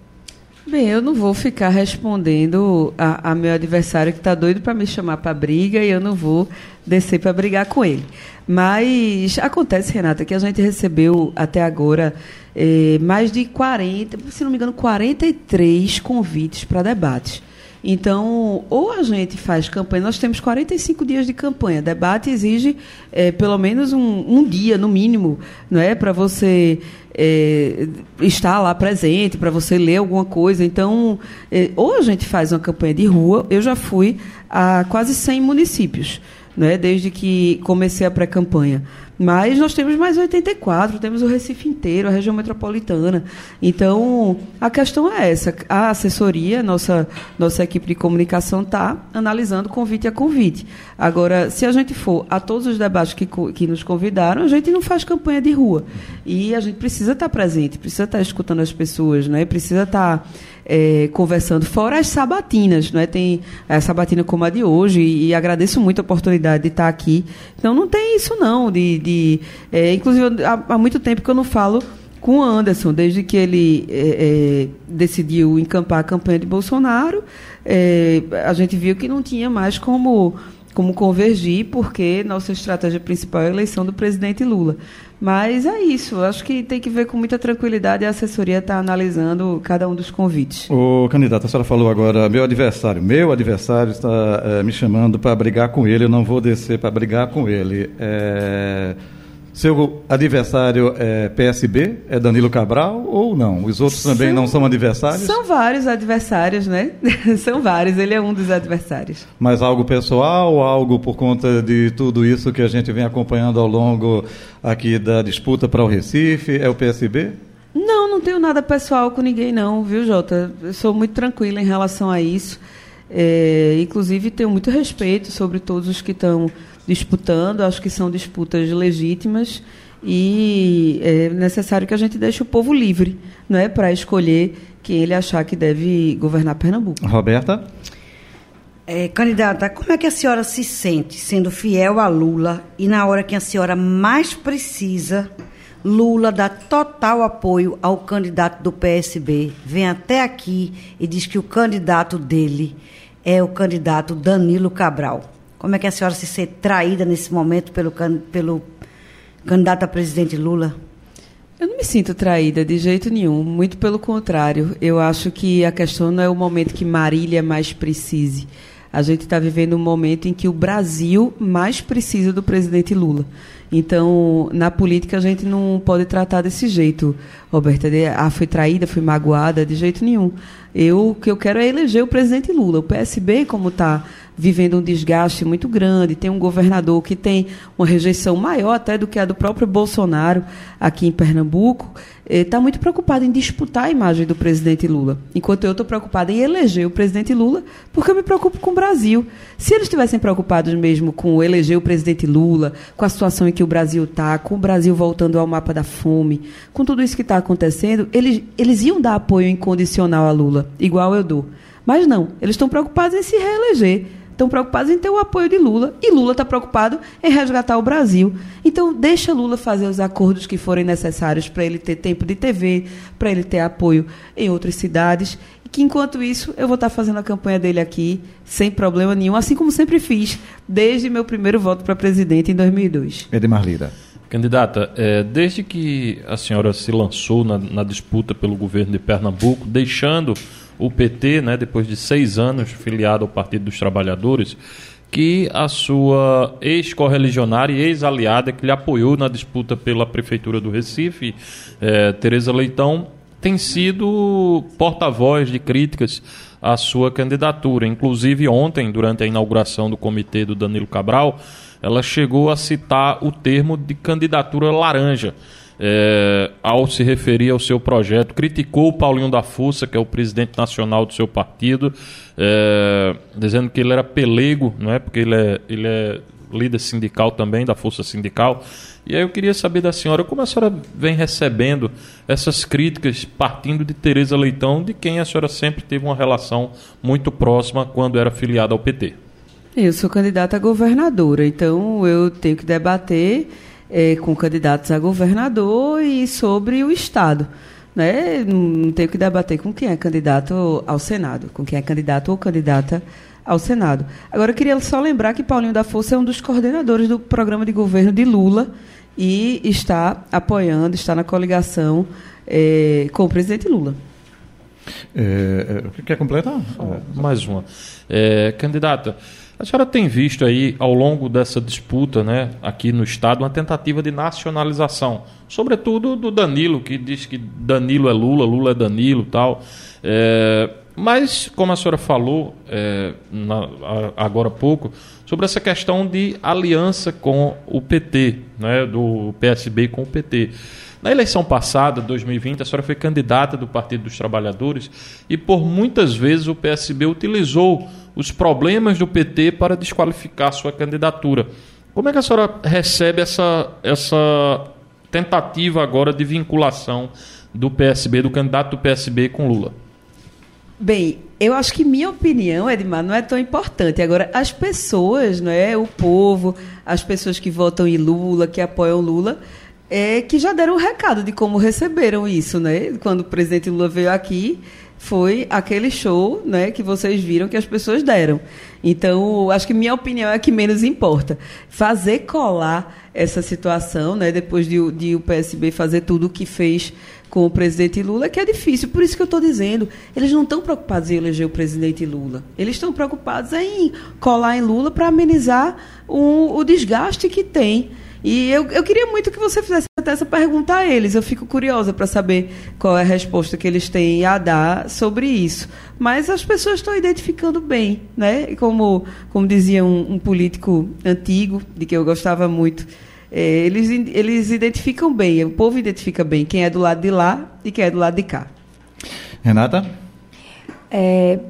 Bem, eu não vou ficar respondendo a, a meu adversário que está doido para me chamar para briga, e eu não vou descer para brigar com ele. Mas acontece, Renata, que a gente recebeu até agora eh, mais de quarenta, se não me engano, quarenta e três convites para debates. Então, ou a gente faz campanha, nós temos quarenta e cinco dias de campanha. Debate exige é, pelo menos um, um dia, no mínimo, não é, para você é, estar lá presente, para você ler alguma coisa. Então, é, ou a gente faz uma campanha de rua. Eu já fui a quase cem municípios, não é, desde que comecei a pré-campanha. Mas nós temos mais oitenta e quatro, temos o Recife inteiro, a região metropolitana. Então, a questão é essa. A assessoria, nossa, nossa equipe de comunicação, está analisando convite a convite. Agora, se a gente for a todos os debates que, que nos convidaram, a gente não faz campanha de rua. E a gente precisa estar presente, precisa estar escutando as pessoas, né? Precisa estar é, conversando. Fora as sabatinas, né? Tem a sabatina como a de hoje, e, e agradeço muito a oportunidade de estar aqui. Então, não tem isso, não, de... de É, inclusive, há, há muito tempo que eu não falo com o Anderson, desde que ele é, é, decidiu encampar a campanha de Bolsonaro, é, a gente viu que não tinha mais como, como convergir, porque nossa estratégia principal é a eleição do presidente Lula. Mas é isso, acho que tem que ver com muita tranquilidade, e a assessoria está analisando cada um dos convites. Ô, candidata, a senhora falou agora, meu adversário, meu adversário está é, me chamando para brigar com ele, eu não vou descer para brigar com ele. É, seu adversário é P S B, é Danilo Cabral ou não? Os outros também são, não são adversários? São vários adversários, né? São vários, ele é um dos adversários. Mas algo pessoal, algo por conta de tudo isso que a gente vem acompanhando ao longo aqui da disputa para o Recife, é o P S B? Não, não tenho nada pessoal com ninguém não, viu, Jota? Eu sou muito tranquila em relação a isso. É, inclusive, tenho muito respeito sobre todos os que estão disputando, acho que são disputas legítimas, e é necessário que a gente deixe o povo livre, não é, para escolher quem ele achar que deve governar Pernambuco. Roberta? É, candidata, como é que a senhora se sente sendo fiel a Lula e, na hora que a senhora mais precisa, Lula dá total apoio ao candidato do P S B, vem até aqui e diz que o candidato dele é o candidato Danilo Cabral? Como é que a senhora se sente traída nesse momento pelo, pelo candidato a presidente Lula? Eu não me sinto traída de jeito nenhum, muito pelo contrário. Eu acho que a questão não é o momento que Marília mais precise. A gente está vivendo um momento em que o Brasil mais precisa do presidente Lula. Então, na política, a gente não pode tratar desse jeito, Roberta. Ah, fui traída, fui magoada, de jeito nenhum. Eu, o que eu quero é eleger o presidente Lula. O P S B, como está vivendo um desgaste muito grande, tem um governador que tem uma rejeição maior até do que a do próprio Bolsonaro aqui em Pernambuco, está muito preocupado em disputar a imagem do presidente Lula, enquanto eu estou preocupada em eleger o presidente Lula, porque eu me preocupo com o Brasil. Se eles estivessem preocupados mesmo com eleger o presidente Lula, com a situação em que o Brasil está, com o Brasil voltando ao mapa da fome, com tudo isso que está acontecendo, eles, eles iam dar apoio incondicional a Lula, igual eu dou. Mas não, eles estão preocupados em se reeleger, estão preocupados em ter o apoio de Lula, e Lula está preocupado em resgatar o Brasil. Então, deixa Lula fazer os acordos que forem necessários para ele ter tempo de T V, para ele ter apoio em outras cidades, e que, enquanto isso, eu vou estar fazendo a campanha dele aqui, sem problema nenhum, assim como sempre fiz, desde meu primeiro voto para presidente em dois mil e dois. Edmar Lira. Candidata, é, desde que a senhora se lançou na, na disputa pelo governo de Pernambuco, deixando o P T, né, depois de seis anos filiado ao Partido dos Trabalhadores, que a sua ex-correligionária e ex-aliada, que lhe apoiou na disputa pela Prefeitura do Recife, eh, Tereza Leitão, tem sido porta-voz de críticas à sua candidatura. Inclusive, ontem, durante a inauguração do comitê do Danilo Cabral, ela chegou a citar o termo de candidatura laranja, é, ao se referir ao seu projeto, criticou o Paulinho da Força, que é o presidente nacional do seu partido, é, dizendo que ele era pelego, não é? Porque ele é, ele é líder sindical também, da Força Sindical. E aí eu queria saber da senhora, como a senhora vem recebendo essas críticas partindo de Tereza Leitão, de quem a senhora sempre teve uma relação muito próxima quando era filiada ao P T? Eu sou candidata a governadora, então eu tenho que debater é, com candidatos a governador e sobre o Estado, né? Não tenho que debater com quem é candidato ao Senado, com quem é candidato ou candidata ao Senado. Agora, eu queria só lembrar que Paulinho da Força é um dos coordenadores do programa de governo de Lula e está apoiando, está na coligação é, com o presidente Lula. É, quer completar? Mais uma. É, candidata, a senhora tem visto aí, ao longo dessa disputa, né, aqui no Estado, uma tentativa de nacionalização, sobretudo do Danilo, que diz que Danilo é Lula, Lula é Danilo e tal. É, mas, como a senhora falou é, na, a, agora há pouco, sobre essa questão de aliança com o P T, né, do P S B com o P T. Na eleição passada, dois mil e vinte, a senhora foi candidata do Partido dos Trabalhadores e por muitas vezes o P S B utilizou os problemas do P T para desqualificar sua candidatura. Como é que a senhora recebe essa, essa tentativa agora de vinculação do P S B, do candidato do P S B com Lula? Bem, eu acho que minha opinião, Edmar, não é tão importante. Agora, as pessoas, né, o povo, as pessoas que votam em Lula, que apoiam Lula, é, que já deram um recado de como receberam isso, né? Quando o presidente Lula veio aqui, foi aquele show, né, que vocês viram que as pessoas deram. Então, acho que minha opinião é a que menos importa. Fazer colar essa situação, né, depois de, de o P S B fazer tudo o que fez com o presidente Lula, que é difícil. Por isso que eu estou dizendo, eles não estão preocupados em eleger o presidente Lula. Eles estão preocupados em colar em Lula para amenizar o, o desgaste que tem. E eu, eu queria muito que você fizesse até essa pergunta a eles. Eu fico curiosa para saber qual é a resposta que eles têm a dar sobre isso. Mas as pessoas estão identificando bem, né? Como, como dizia um, um político antigo, de que eu gostava muito, é, eles, eles identificam bem, o povo identifica bem quem é do lado de lá e quem é do lado de cá. Renata? É...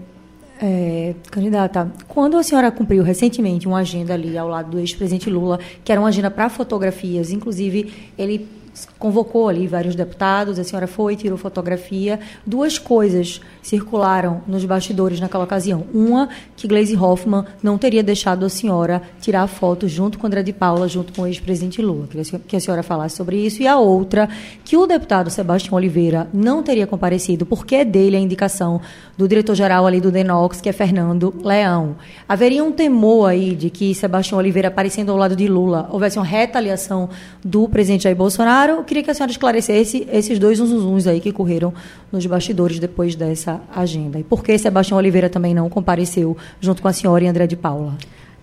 É, candidata, quando a senhora cumpriu recentemente uma agenda ali ao lado do ex-presidente Lula, que era uma agenda para fotografias, inclusive ele convocou ali vários deputados, a senhora foi, tirou fotografia, duas coisas circularam nos bastidores naquela ocasião. Uma, que Gleisi Hoffmann não teria deixado a senhora tirar foto junto com André de Paula, junto com o ex-presidente Lula, queria que a senhora falasse sobre isso. E a outra, que o deputado Sebastião Oliveira não teria comparecido, porque é dele a indicação do diretor-geral ali do DENOX, que é Fernando Leão. Haveria um temor aí de que Sebastião Oliveira, aparecendo ao lado de Lula, houvesse uma retaliação do presidente Jair Bolsonaro. Eu queria que a senhora esclarecesse esses dois zunzuns aí que correram nos bastidores depois dessa agenda. E por que Sebastião Oliveira também não compareceu junto com a senhora e André de Paula?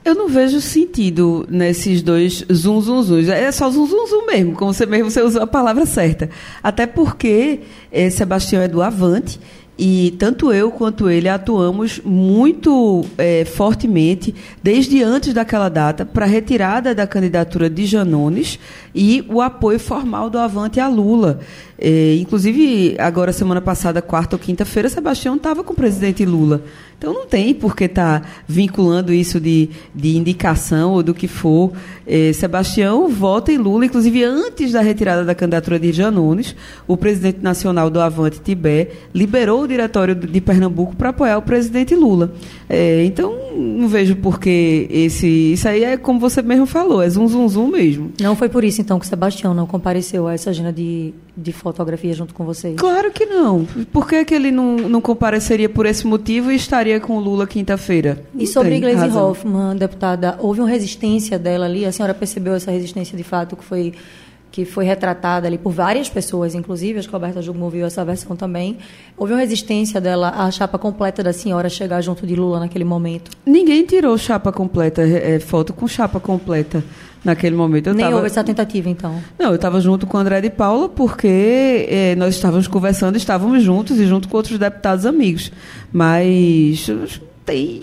Eu não vejo sentido nesses dois zunzunzuns. É só zunzunzum mesmo, como você mesmo você usou a palavra certa. Até porque é, Sebastião é do Avante. E tanto eu quanto ele atuamos muito é, fortemente, desde antes daquela data, para a retirada da candidatura de Janones e o apoio formal do Avante a Lula. É, inclusive, agora, semana passada, quarta ou quinta-feira, Sebastião estava com o presidente Lula. Então, não tem por que estar tá vinculando isso de, de indicação ou do que for. É, Sebastião vota em Lula. Inclusive, antes da retirada da candidatura de Janones, o presidente nacional do Avante, Tibé, liberou o diretório de Pernambuco para apoiar o presidente Lula. É, então, não vejo por que esse... Isso aí é como você mesmo falou, é zum, zum, zum mesmo. Não foi por isso, então, que Sebastião não compareceu a essa agenda de, de fotografia junto com vocês? Claro que não. Por que, que ele não, não compareceria por esse motivo e estaria com o Lula quinta-feira? E sobre Gleisi Hoffmann, deputada, houve uma resistência dela ali? A senhora percebeu essa resistência de fato que foi... que foi retratada ali por várias pessoas, inclusive, acho que a Roberta Jugma ouviu essa versão também. Houve uma resistência dela à chapa completa da senhora chegar junto de Lula naquele momento? Ninguém tirou chapa completa, é, foto com chapa completa naquele momento. Eu Nem tava... houve essa tentativa, então? Não, eu estava junto com o André de Paula, porque é, nós estávamos conversando, estávamos juntos e junto com outros deputados amigos. Mas tem...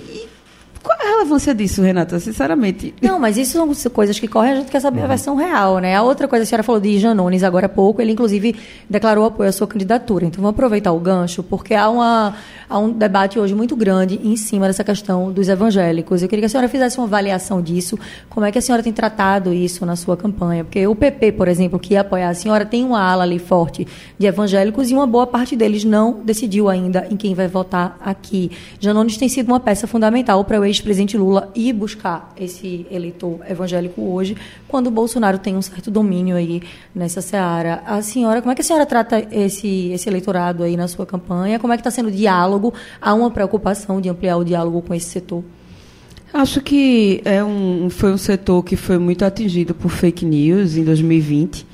Qual é a relevância disso, Renata, sinceramente? Não, mas isso são coisas que correm, a gente quer saber a versão real, né? A outra coisa, a senhora falou de Janones agora há pouco, ele inclusive declarou apoio à sua candidatura. Então vamos aproveitar o gancho, porque há, uma, há um debate hoje muito grande em cima dessa questão dos evangélicos. Eu queria que a senhora fizesse uma avaliação disso, como é que a senhora tem tratado isso na sua campanha? Porque o P P, por exemplo, que ia apoiar a senhora, tem uma ala ali forte de evangélicos e uma boa parte deles não decidiu ainda em quem vai votar aqui. Janones tem sido uma peça fundamental para o ex presidente Lula ir buscar esse eleitor evangélico hoje, quando o Bolsonaro tem um certo domínio aí nessa seara. A senhora, como é que a senhora trata esse, esse eleitorado aí na sua campanha? Como é que está sendo o diálogo? Há uma preocupação de ampliar o diálogo com esse setor? Acho que é um, foi um setor que foi muito atingido por fake news em dois mil e vinte,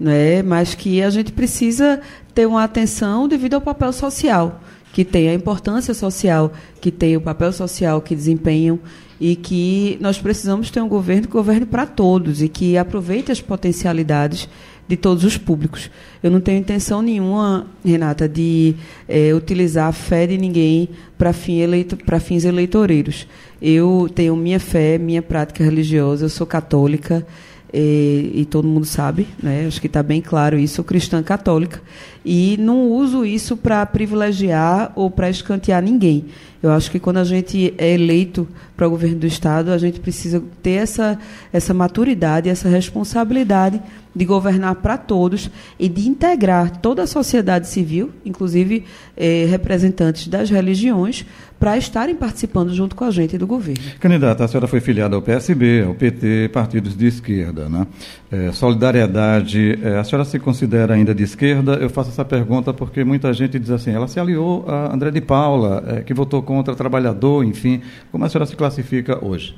né? Mas que a gente precisa ter uma atenção devido ao papel social que tem, a importância social que tem, o papel social que desempenham, e que nós precisamos ter um governo que governe para todos e que aproveite as potencialidades de todos os públicos. Eu não tenho intenção nenhuma, Renata, de é, utilizar a fé de ninguém para fim eleito, para fins eleitoreiros. Eu tenho minha fé, minha prática religiosa, eu sou católica, E, e todo mundo sabe, né? Acho que está bem claro isso, sou cristã católica, e não uso isso para privilegiar ou para escantear ninguém. Eu acho que quando a gente é eleito para o governo do Estado, a gente precisa ter essa, essa maturidade, essa responsabilidade de governar para todos e de integrar toda a sociedade civil, inclusive eh, representantes das religiões, para estarem participando junto com a gente do governo. Candidata, a senhora foi filiada ao P S B, ao P T, partidos de esquerda, né? É, Solidariedade, é, a senhora se considera ainda de esquerda? Eu faço essa pergunta porque muita gente diz assim, ela se aliou a André de Paula, é, que votou contra trabalhador, enfim. Como a senhora se classifica hoje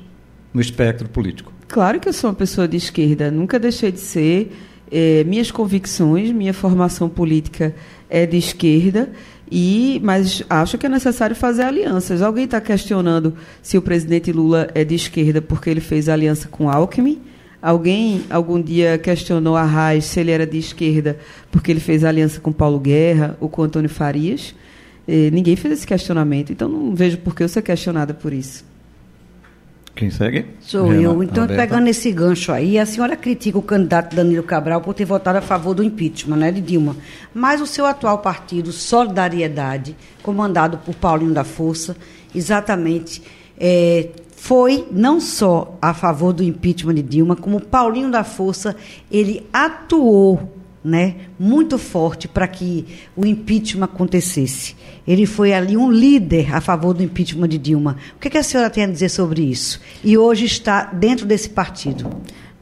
no espectro político? Claro que eu sou uma pessoa de esquerda, nunca deixei de ser. É, minhas convicções, minha formação política é de esquerda. E, mas acho que é necessário fazer alianças. Alguém está questionando se o presidente Lula é de esquerda porque ele fez aliança com Alckmin? Alguém, algum dia, questionou a Arraes se ele era de esquerda porque ele fez aliança com Paulo Guerra ou com Antônio Farias? E ninguém fez esse questionamento, então não vejo por que eu ser questionada por isso. Quem segue? Sou Renan, eu. Então, Roberta, pegando esse gancho aí, a senhora critica o candidato Danilo Cabral por ter votado a favor do impeachment, né, de Dilma. Mas o seu atual partido, Solidariedade, comandado por Paulinho da Força, exatamente, é, foi não só a favor do impeachment de Dilma, como Paulinho da Força, ele atuou, né, muito forte para que o impeachment acontecesse. Ele foi ali um líder a favor do impeachment de Dilma. O que, que a senhora tem a dizer sobre isso? E hoje está dentro desse partido.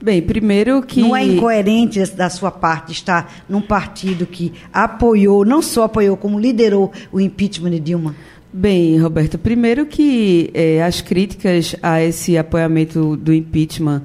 Bem, primeiro que... Não é incoerente da sua parte estar num partido que apoiou, não só apoiou, como liderou o impeachment de Dilma? Bem, Roberta, primeiro que eh, as críticas a esse apoiamento do impeachment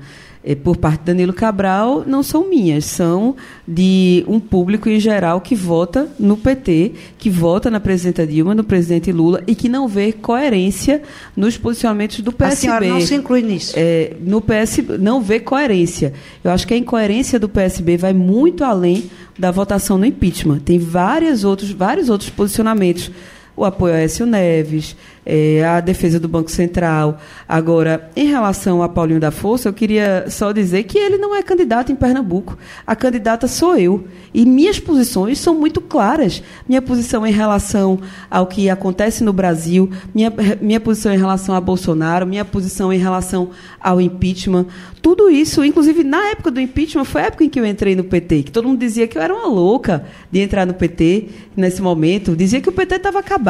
por parte de Danilo Cabral não são minhas, são de um público em geral que vota no P T, que vota na presidenta Dilma, no presidente Lula, e que não vê coerência nos posicionamentos do P S B. A senhora não se inclui nisso? É, no P S B, não vê coerência. Eu acho que a incoerência do P S B vai muito além da votação no impeachment. Tem várias outros, vários outros posicionamentos. O apoio a Aécio Neves, é, a defesa do Banco Central. Agora, em relação a Paulinho da Força, eu queria só dizer que ele não é candidato em Pernambuco. A candidata sou eu. E minhas posições são muito claras. Minha posição em relação ao que acontece no Brasil, minha, minha posição em relação a Bolsonaro, minha posição em relação ao impeachment. Tudo isso, inclusive na época do impeachment, foi a época em que eu entrei no P T, que todo mundo dizia que eu era uma louca de entrar no P T nesse momento. Dizia que o P T estava acabando.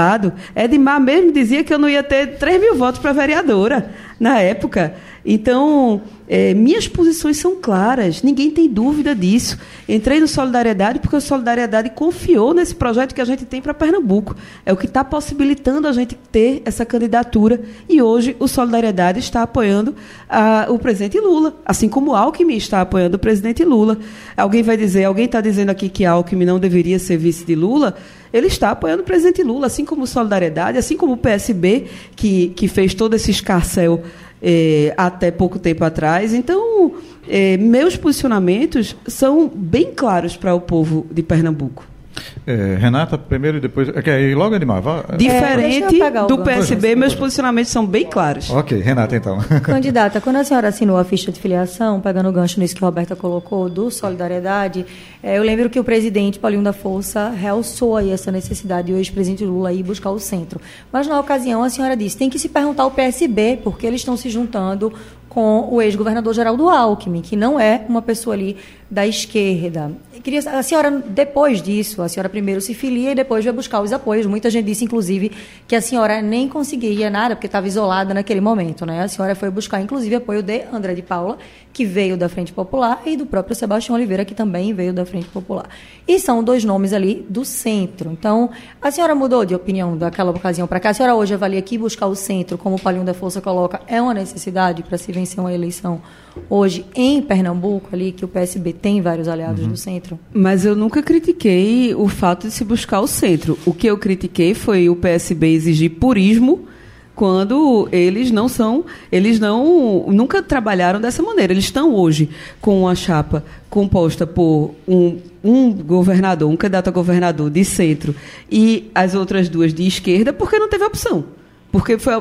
Edmar mesmo dizia que eu não ia ter três mil votos para vereadora na época. Então, é, minhas posições são claras, ninguém tem dúvida disso. Entrei no Solidariedade porque a Solidariedade confiou nesse projeto que a gente tem para Pernambuco. É o que está possibilitando a gente ter essa candidatura. E hoje o Solidariedade está apoiando a, o presidente Lula, assim como o Alckmin está apoiando o presidente Lula. Alguém vai dizer, alguém está dizendo aqui que Alckmin não deveria ser vice de Lula? Ele está apoiando o presidente Lula, assim como o Solidariedade, assim como o P S B, que, que fez todo esse escarcéu É, até pouco tempo atrás. Então, é, meus posicionamentos são bem claros para o povo de Pernambuco. É, Renata, primeiro e depois... Okay, e logo, Edmar, vá... Diferente é, do P S B, meus posicionamentos são bem claros. Ok, Renata, então. Candidata, quando a senhora assinou a ficha de filiação, pegando o gancho nisso que a Roberta colocou, do Solidariedade, é, eu lembro que o presidente Paulinho da Força realçou aí essa necessidade de o ex-presidente Lula ir buscar o centro. Mas, na ocasião, a senhora disse, tem que se perguntar ao P S B, porque eles estão se juntando com o ex-governador Geraldo Alckmin, que não é uma pessoa ali da esquerda. Queria, a senhora, depois disso, a senhora primeiro se filia e depois vai buscar os apoios. Muita gente disse, inclusive, que a senhora nem conseguiria nada, porque estava isolada naquele momento, né? A senhora foi buscar, inclusive, apoio de André de Paula, que veio da Frente Popular, e do próprio Sebastião Oliveira, que também veio da Frente Popular. E são dois nomes ali do centro. Então, a senhora mudou de opinião daquela ocasião para cá? A senhora hoje avalia que buscar o centro, como o Paulinho da Força coloca, é uma necessidade para se vencer uma eleição hoje em Pernambuco, ali que o P S B tem vários aliados uhum. do centro? Mas eu nunca critiquei o fato de se buscar o centro. O que eu critiquei foi o P S B exigir purismo quando eles não são, eles não nunca trabalharam dessa maneira. Eles estão hoje com uma chapa composta por um, um governador, um candidato a governador de centro e as outras duas de esquerda, porque não teve opção. Porque foi,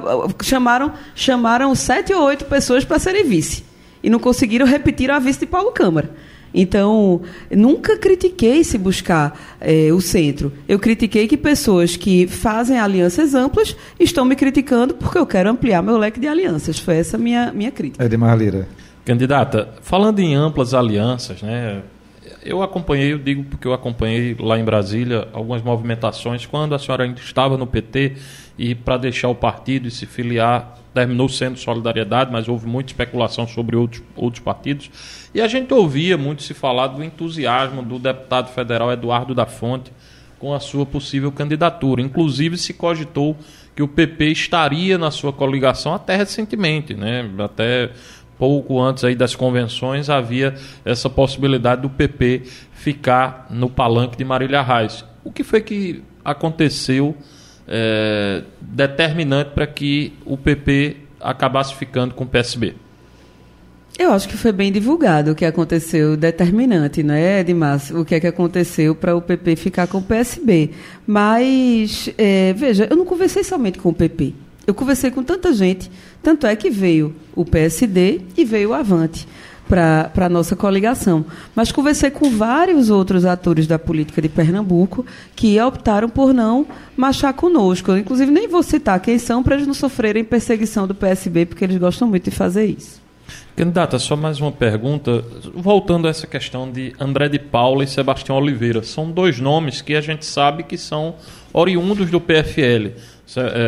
chamaram, chamaram sete ou oito pessoas para serem vice. E não conseguiram repetir a vice de Paulo Câmara. Então, nunca critiquei se buscar é, o centro. Eu critiquei que pessoas que fazem alianças amplas estão me criticando porque eu quero ampliar meu leque de alianças. Foi essa a minha, minha crítica. Edmar Lira. Candidata, falando em amplas alianças, né, eu acompanhei, eu digo porque eu acompanhei lá em Brasília algumas movimentações quando a senhora ainda estava no P T... e para deixar o partido e se filiar, terminou sendo Solidariedade, mas houve muita especulação sobre outros, outros partidos. E a gente ouvia muito se falar do entusiasmo do deputado federal Eduardo da Fonte com a sua possível candidatura. Inclusive, se cogitou que o P P estaria na sua coligação até recentemente, né? Até pouco antes aí das convenções havia essa possibilidade do P P ficar no palanque de Marília Reis. O que foi que aconteceu... É, determinante para que o P P acabasse ficando com o P S B? Eu acho que foi bem divulgado o que aconteceu, determinante, né, Edmar? O que é que aconteceu para o P P ficar com o P S B? Mas, é, veja, eu não conversei somente com o P P. Eu conversei com tanta gente. Tanto é que veio o P S D e veio o Avante para a nossa coligação. Mas conversei com vários outros atores da política de Pernambuco que optaram por não marchar conosco. Eu, inclusive, nem vou citar quem são para eles não sofrerem perseguição do P S B, porque eles gostam muito de fazer isso. Candidata, só mais uma pergunta. Voltando a essa questão de André de Paula e Sebastião Oliveira. São dois nomes que a gente sabe que são oriundos do P F L.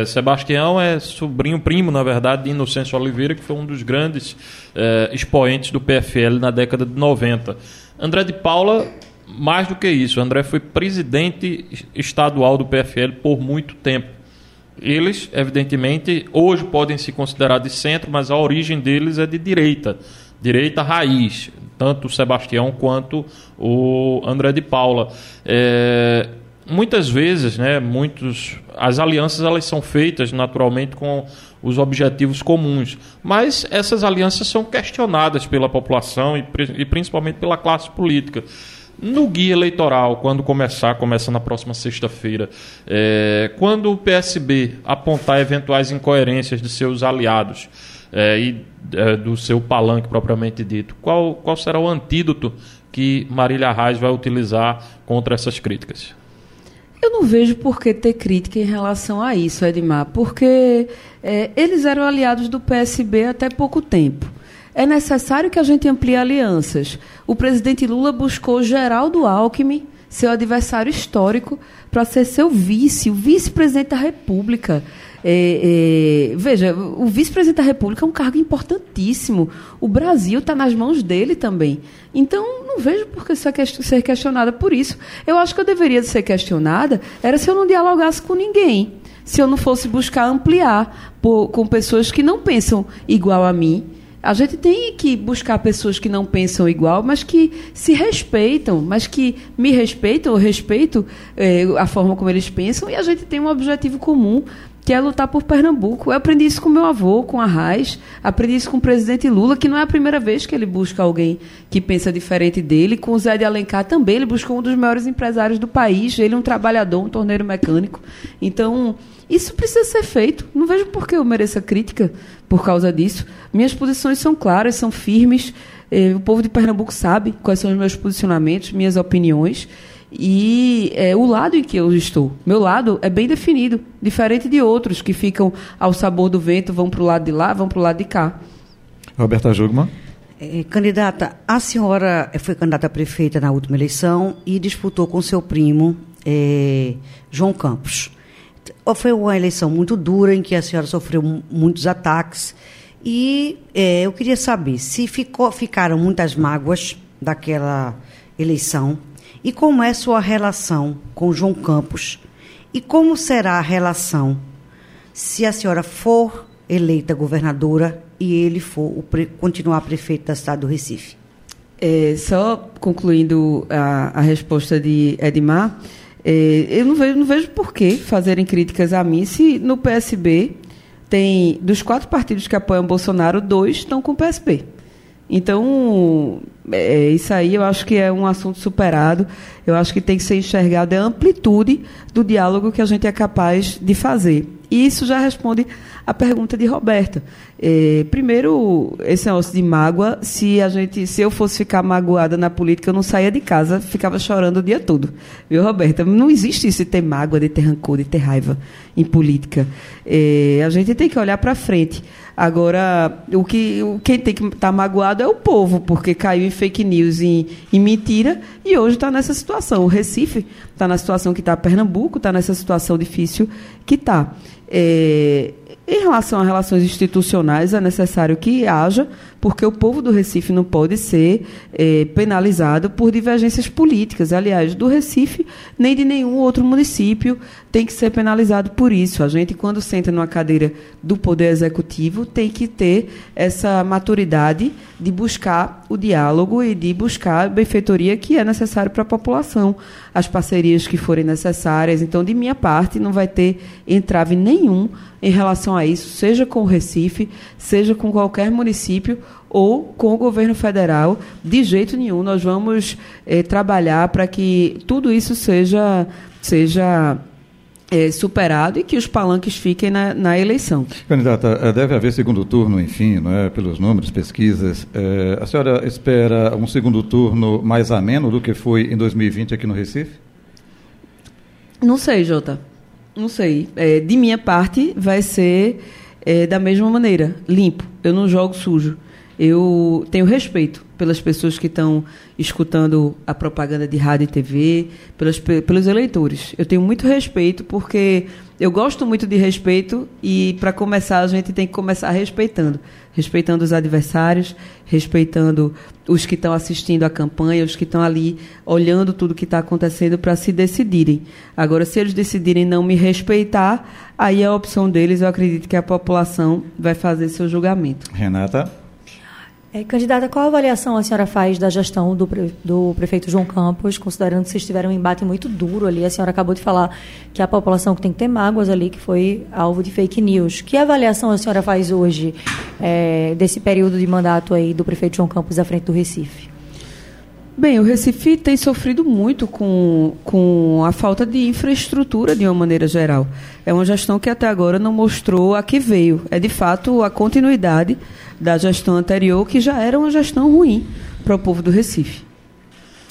Sebastião é sobrinho, primo, na verdade, de Inocêncio Oliveira, que foi um dos grandes eh, expoentes do P F L na década de noventa. André de Paula, mais do que isso, André foi presidente estadual do P F L por muito tempo. Eles, evidentemente, hoje podem se considerar de centro, mas a origem deles é de direita, direita raiz, tanto o Sebastião quanto o André de Paula. É... Muitas vezes, né, muitos, as alianças elas são feitas naturalmente com os objetivos comuns, mas essas alianças são questionadas pela população e, e principalmente pela classe política. No guia eleitoral, quando começar, começa na próxima sexta-feira, é, quando o P S B apontar eventuais incoerências de seus aliados é, e é, do seu palanque propriamente dito, qual, qual será o antídoto que Marília Arraes vai utilizar contra essas críticas? Eu não vejo por que ter crítica em relação a isso, Edmar, porque é, eles eram aliados do P S B até pouco tempo. É necessário que a gente amplie alianças. O presidente Lula buscou Geraldo Alckmin, seu adversário histórico, para ser seu vice, o vice-presidente da República. É, é, veja, o vice-presidente da República é um cargo importantíssimo. O Brasil está nas mãos dele também. Então, não vejo por que ser questionada por isso. Eu acho que eu deveria ser questionada era se eu não dialogasse com ninguém, se eu não fosse buscar ampliar por, com pessoas que não pensam igual a mim. A gente tem que buscar pessoas que não pensam igual, mas que se respeitam, mas que me respeitam, eu respeito é, a forma como eles pensam, e a gente tem um objetivo comum, que é lutar por Pernambuco. Eu aprendi isso com meu avô, com Arraes, aprendi isso com o presidente Lula, que não é a primeira vez que ele busca alguém que pensa diferente dele. Com o Zé de Alencar também, ele buscou um dos maiores empresários do país, ele é um trabalhador, um torneiro mecânico. Então, isso precisa ser feito. Não vejo por que eu mereça crítica por causa disso. Minhas posições são claras, são firmes. O povo de Pernambuco sabe quais são os meus posicionamentos, minhas opiniões. E é, o lado em que eu estou, meu lado é bem definido, diferente de outros que ficam ao sabor do vento, vão para o lado de lá, vão para o lado de cá. Roberta Jugma. É, candidata, a senhora foi candidata a prefeita na última eleição e disputou com seu primo, é, João Campos. Foi uma eleição muito dura, em que a senhora sofreu m- muitos ataques. E é, eu queria saber se ficou, ficaram muitas mágoas daquela eleição. E como é sua relação com João Campos? E como será a relação se a senhora for eleita governadora e ele for o pre- continuar prefeito da cidade do Recife? É, só concluindo a, a resposta de Edmar, é, eu não vejo, não vejo por que fazerem críticas a mim se no P S B tem, dos quatro partidos que apoiam Bolsonaro, dois estão com o P S B. Então, é, isso aí eu acho que é um assunto superado. Eu acho que tem que ser enxergado a amplitude do diálogo que a gente é capaz de fazer. E isso já responde à pergunta de Roberta. É, primeiro, esse negócio de mágoa, se, a gente, se eu fosse ficar magoada na política, eu não saía de casa, ficava chorando o dia todo. Viu, Roberta? Não existe isso de ter mágoa, de ter rancor, de ter raiva em política. É, a gente tem que olhar para frente. Agora, o que, o, quem tem que estar magoado é o povo, porque caiu em fake news, em, em mentira, e hoje está nessa situação. O Recife está na situação que está, Pernambuco está nessa situação difícil que está. É, em relação a relações institucionais, é necessário que haja, porque o povo do Recife não pode ser é, penalizado por divergências políticas. Aliás, do Recife, nem de nenhum outro município tem que ser penalizado por isso. A gente, quando senta numa cadeira do Poder Executivo, tem que ter essa maturidade de buscar o diálogo e de buscar a benfeitoria que é necessária para a população, as parcerias que forem necessárias. Então, de minha parte, não vai ter entrave nenhum em relação a isso, seja com o Recife, seja com qualquer município, ou com o governo federal. De jeito nenhum, nós vamos eh, trabalhar para que tudo isso seja, seja eh, superado e que os palanques fiquem na, na eleição. Candidata, deve haver segundo turno, enfim, não é? Pelos números, pesquisas. Eh, a senhora espera um segundo turno mais ameno do que foi em dois mil e vinte aqui no Recife? Não sei, Jota. Não sei. Eh, de minha parte, vai ser eh, da mesma maneira, limpo. Eu não jogo sujo. Eu tenho respeito pelas pessoas que estão escutando a propaganda de rádio e T V, pelas, pelos eleitores. Eu tenho muito respeito, porque eu gosto muito de respeito e, para começar, a gente tem que começar respeitando. Respeitando os adversários, respeitando os que estão assistindo à campanha, os que estão ali olhando tudo que está acontecendo para se decidirem. Agora, se eles decidirem não me respeitar, aí é a opção deles. Eu acredito que a população vai fazer seu julgamento. Renata? Candidata, qual a avaliação a senhora faz da gestão do, pre, do prefeito João Campos, considerando que vocês tiveram um embate muito duro ali? A senhora acabou de falar que a população que tem que ter mágoas ali, que foi alvo de fake news. Que avaliação a senhora faz hoje é, desse período de mandato aí do prefeito João Campos à frente do Recife? Bem, o Recife tem sofrido muito com, com a falta de infraestrutura de uma maneira geral. É uma gestão que até agora não mostrou a que veio. É, de fato, a continuidade da gestão anterior, que já era uma gestão ruim para o povo do Recife.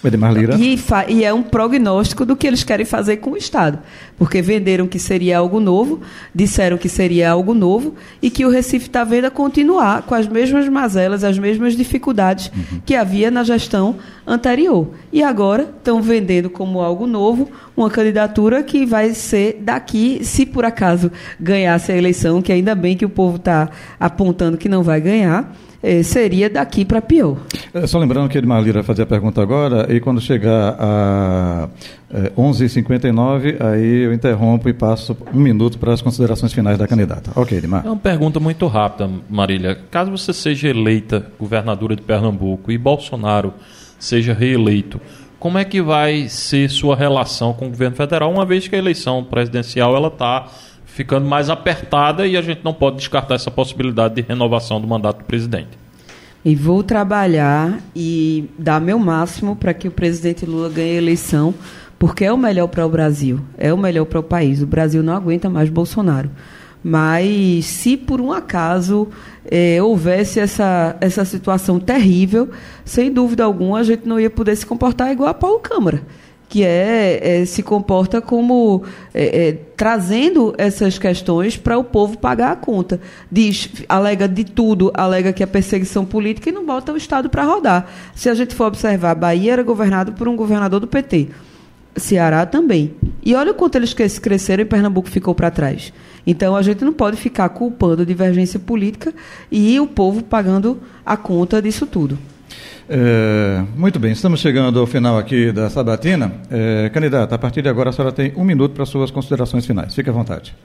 Edmar Lira. E, fa- e é um prognóstico do que eles querem fazer com o Estado, porque venderam que seria algo novo, disseram que seria algo novo e que o Recife está vendo a continuar com as mesmas mazelas, as mesmas dificuldades uhum. que havia na gestão anterior. E agora estão vendendo como algo novo uma candidatura que vai ser daqui, se por acaso ganhasse a eleição, que ainda bem que o povo está apontando que não vai ganhar, seria daqui para pior. É, só lembrando que Edmar Lira fazia a pergunta agora, e quando chegar a é, onze e cinquenta e nove, aí eu interrompo e passo um minuto para as considerações finais da candidata. Ok, Edmar. É uma pergunta muito rápida, Marília. Caso você seja eleita governadora de Pernambuco e Bolsonaro seja reeleito, como é que vai ser sua relação com o governo federal, uma vez que a eleição presidencial ela está ficando mais apertada e a gente não pode descartar essa possibilidade de renovação do mandato do presidente. E vou trabalhar e dar meu máximo para que o presidente Lula ganhe a eleição, porque é o melhor para o Brasil, é o melhor para o país. O Brasil não aguenta mais Bolsonaro. Mas se por um acaso eh, houvesse essa, essa situação terrível, sem dúvida alguma a gente não ia poder se comportar igual a Paulo Câmara, que é, é, se comporta como é, é, trazendo essas questões para o povo pagar a conta. Diz, alega de tudo, alega que é perseguição política e não bota o Estado para rodar. Se a gente for observar, a Bahia era governada por um governador do P T, Ceará também. E olha o quanto eles cresceram e Pernambuco ficou para trás. Então, a gente não pode ficar culpando a divergência política e o povo pagando a conta disso tudo. É, muito bem, estamos chegando ao final aqui da sabatina. É, candidata, a partir de agora a senhora tem um minuto para suas considerações finais. Fique à vontade.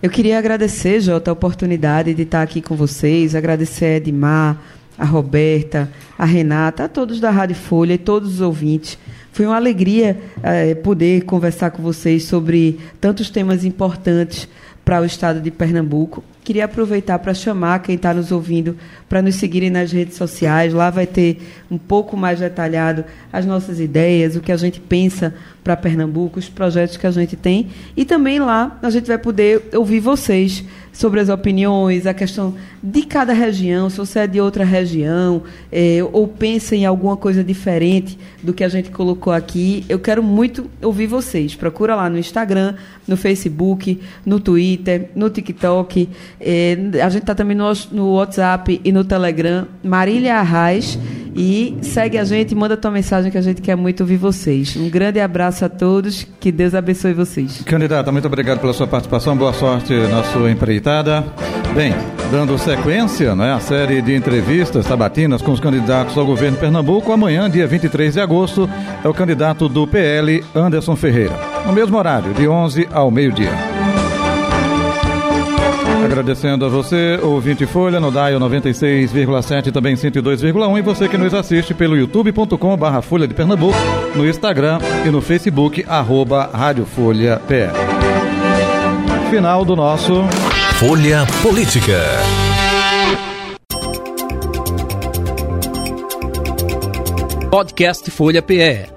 Eu queria agradecer, Jota, a oportunidade de estar aqui com vocês, agradecer a Edmar, a Roberta, a Renata, a todos da Rádio Folha e todos os ouvintes. Foi uma alegria eh, poder conversar com vocês sobre tantos temas importantes para o estado de Pernambuco. Queria aproveitar para chamar quem está nos ouvindo para nos seguirem nas redes sociais. Lá vai ter um pouco mais detalhado as nossas ideias, o que a gente pensa para Pernambuco, os projetos que a gente tem. E também lá a gente vai poder ouvir vocês sobre as opiniões, a questão de cada região, se você é de outra região, é, ou pensa em alguma coisa diferente do que a gente colocou aqui. Eu quero muito ouvir vocês. Procura lá no Instagram, no Facebook, no Twitter, no TikTok. É, a gente está também no, no WhatsApp e no Telegram, Marília Arraes. E segue a gente, manda tua mensagem que a gente quer muito ouvir vocês. Um grande abraço a todos, que Deus abençoe vocês. Candidata, muito obrigado pela sua participação, boa sorte na sua empreitada. Bem, dando sequência, né, a série de entrevistas sabatinas com os candidatos ao governo de Pernambuco, amanhã, dia vinte e três de agosto, é o candidato do P L, Anderson Ferreira. No mesmo horário, de onze ao meio-dia. Agradecendo a você, ouvinte Folha, no Dial noventa e seis vírgula sete, também cento e dois vírgula um, e você que nos assiste pelo youtube ponto com barra Folha de Pernambuco, no Instagram e no Facebook, arroba Rádio Folha P E. Final do nosso Folha Política. Podcast Folha P E.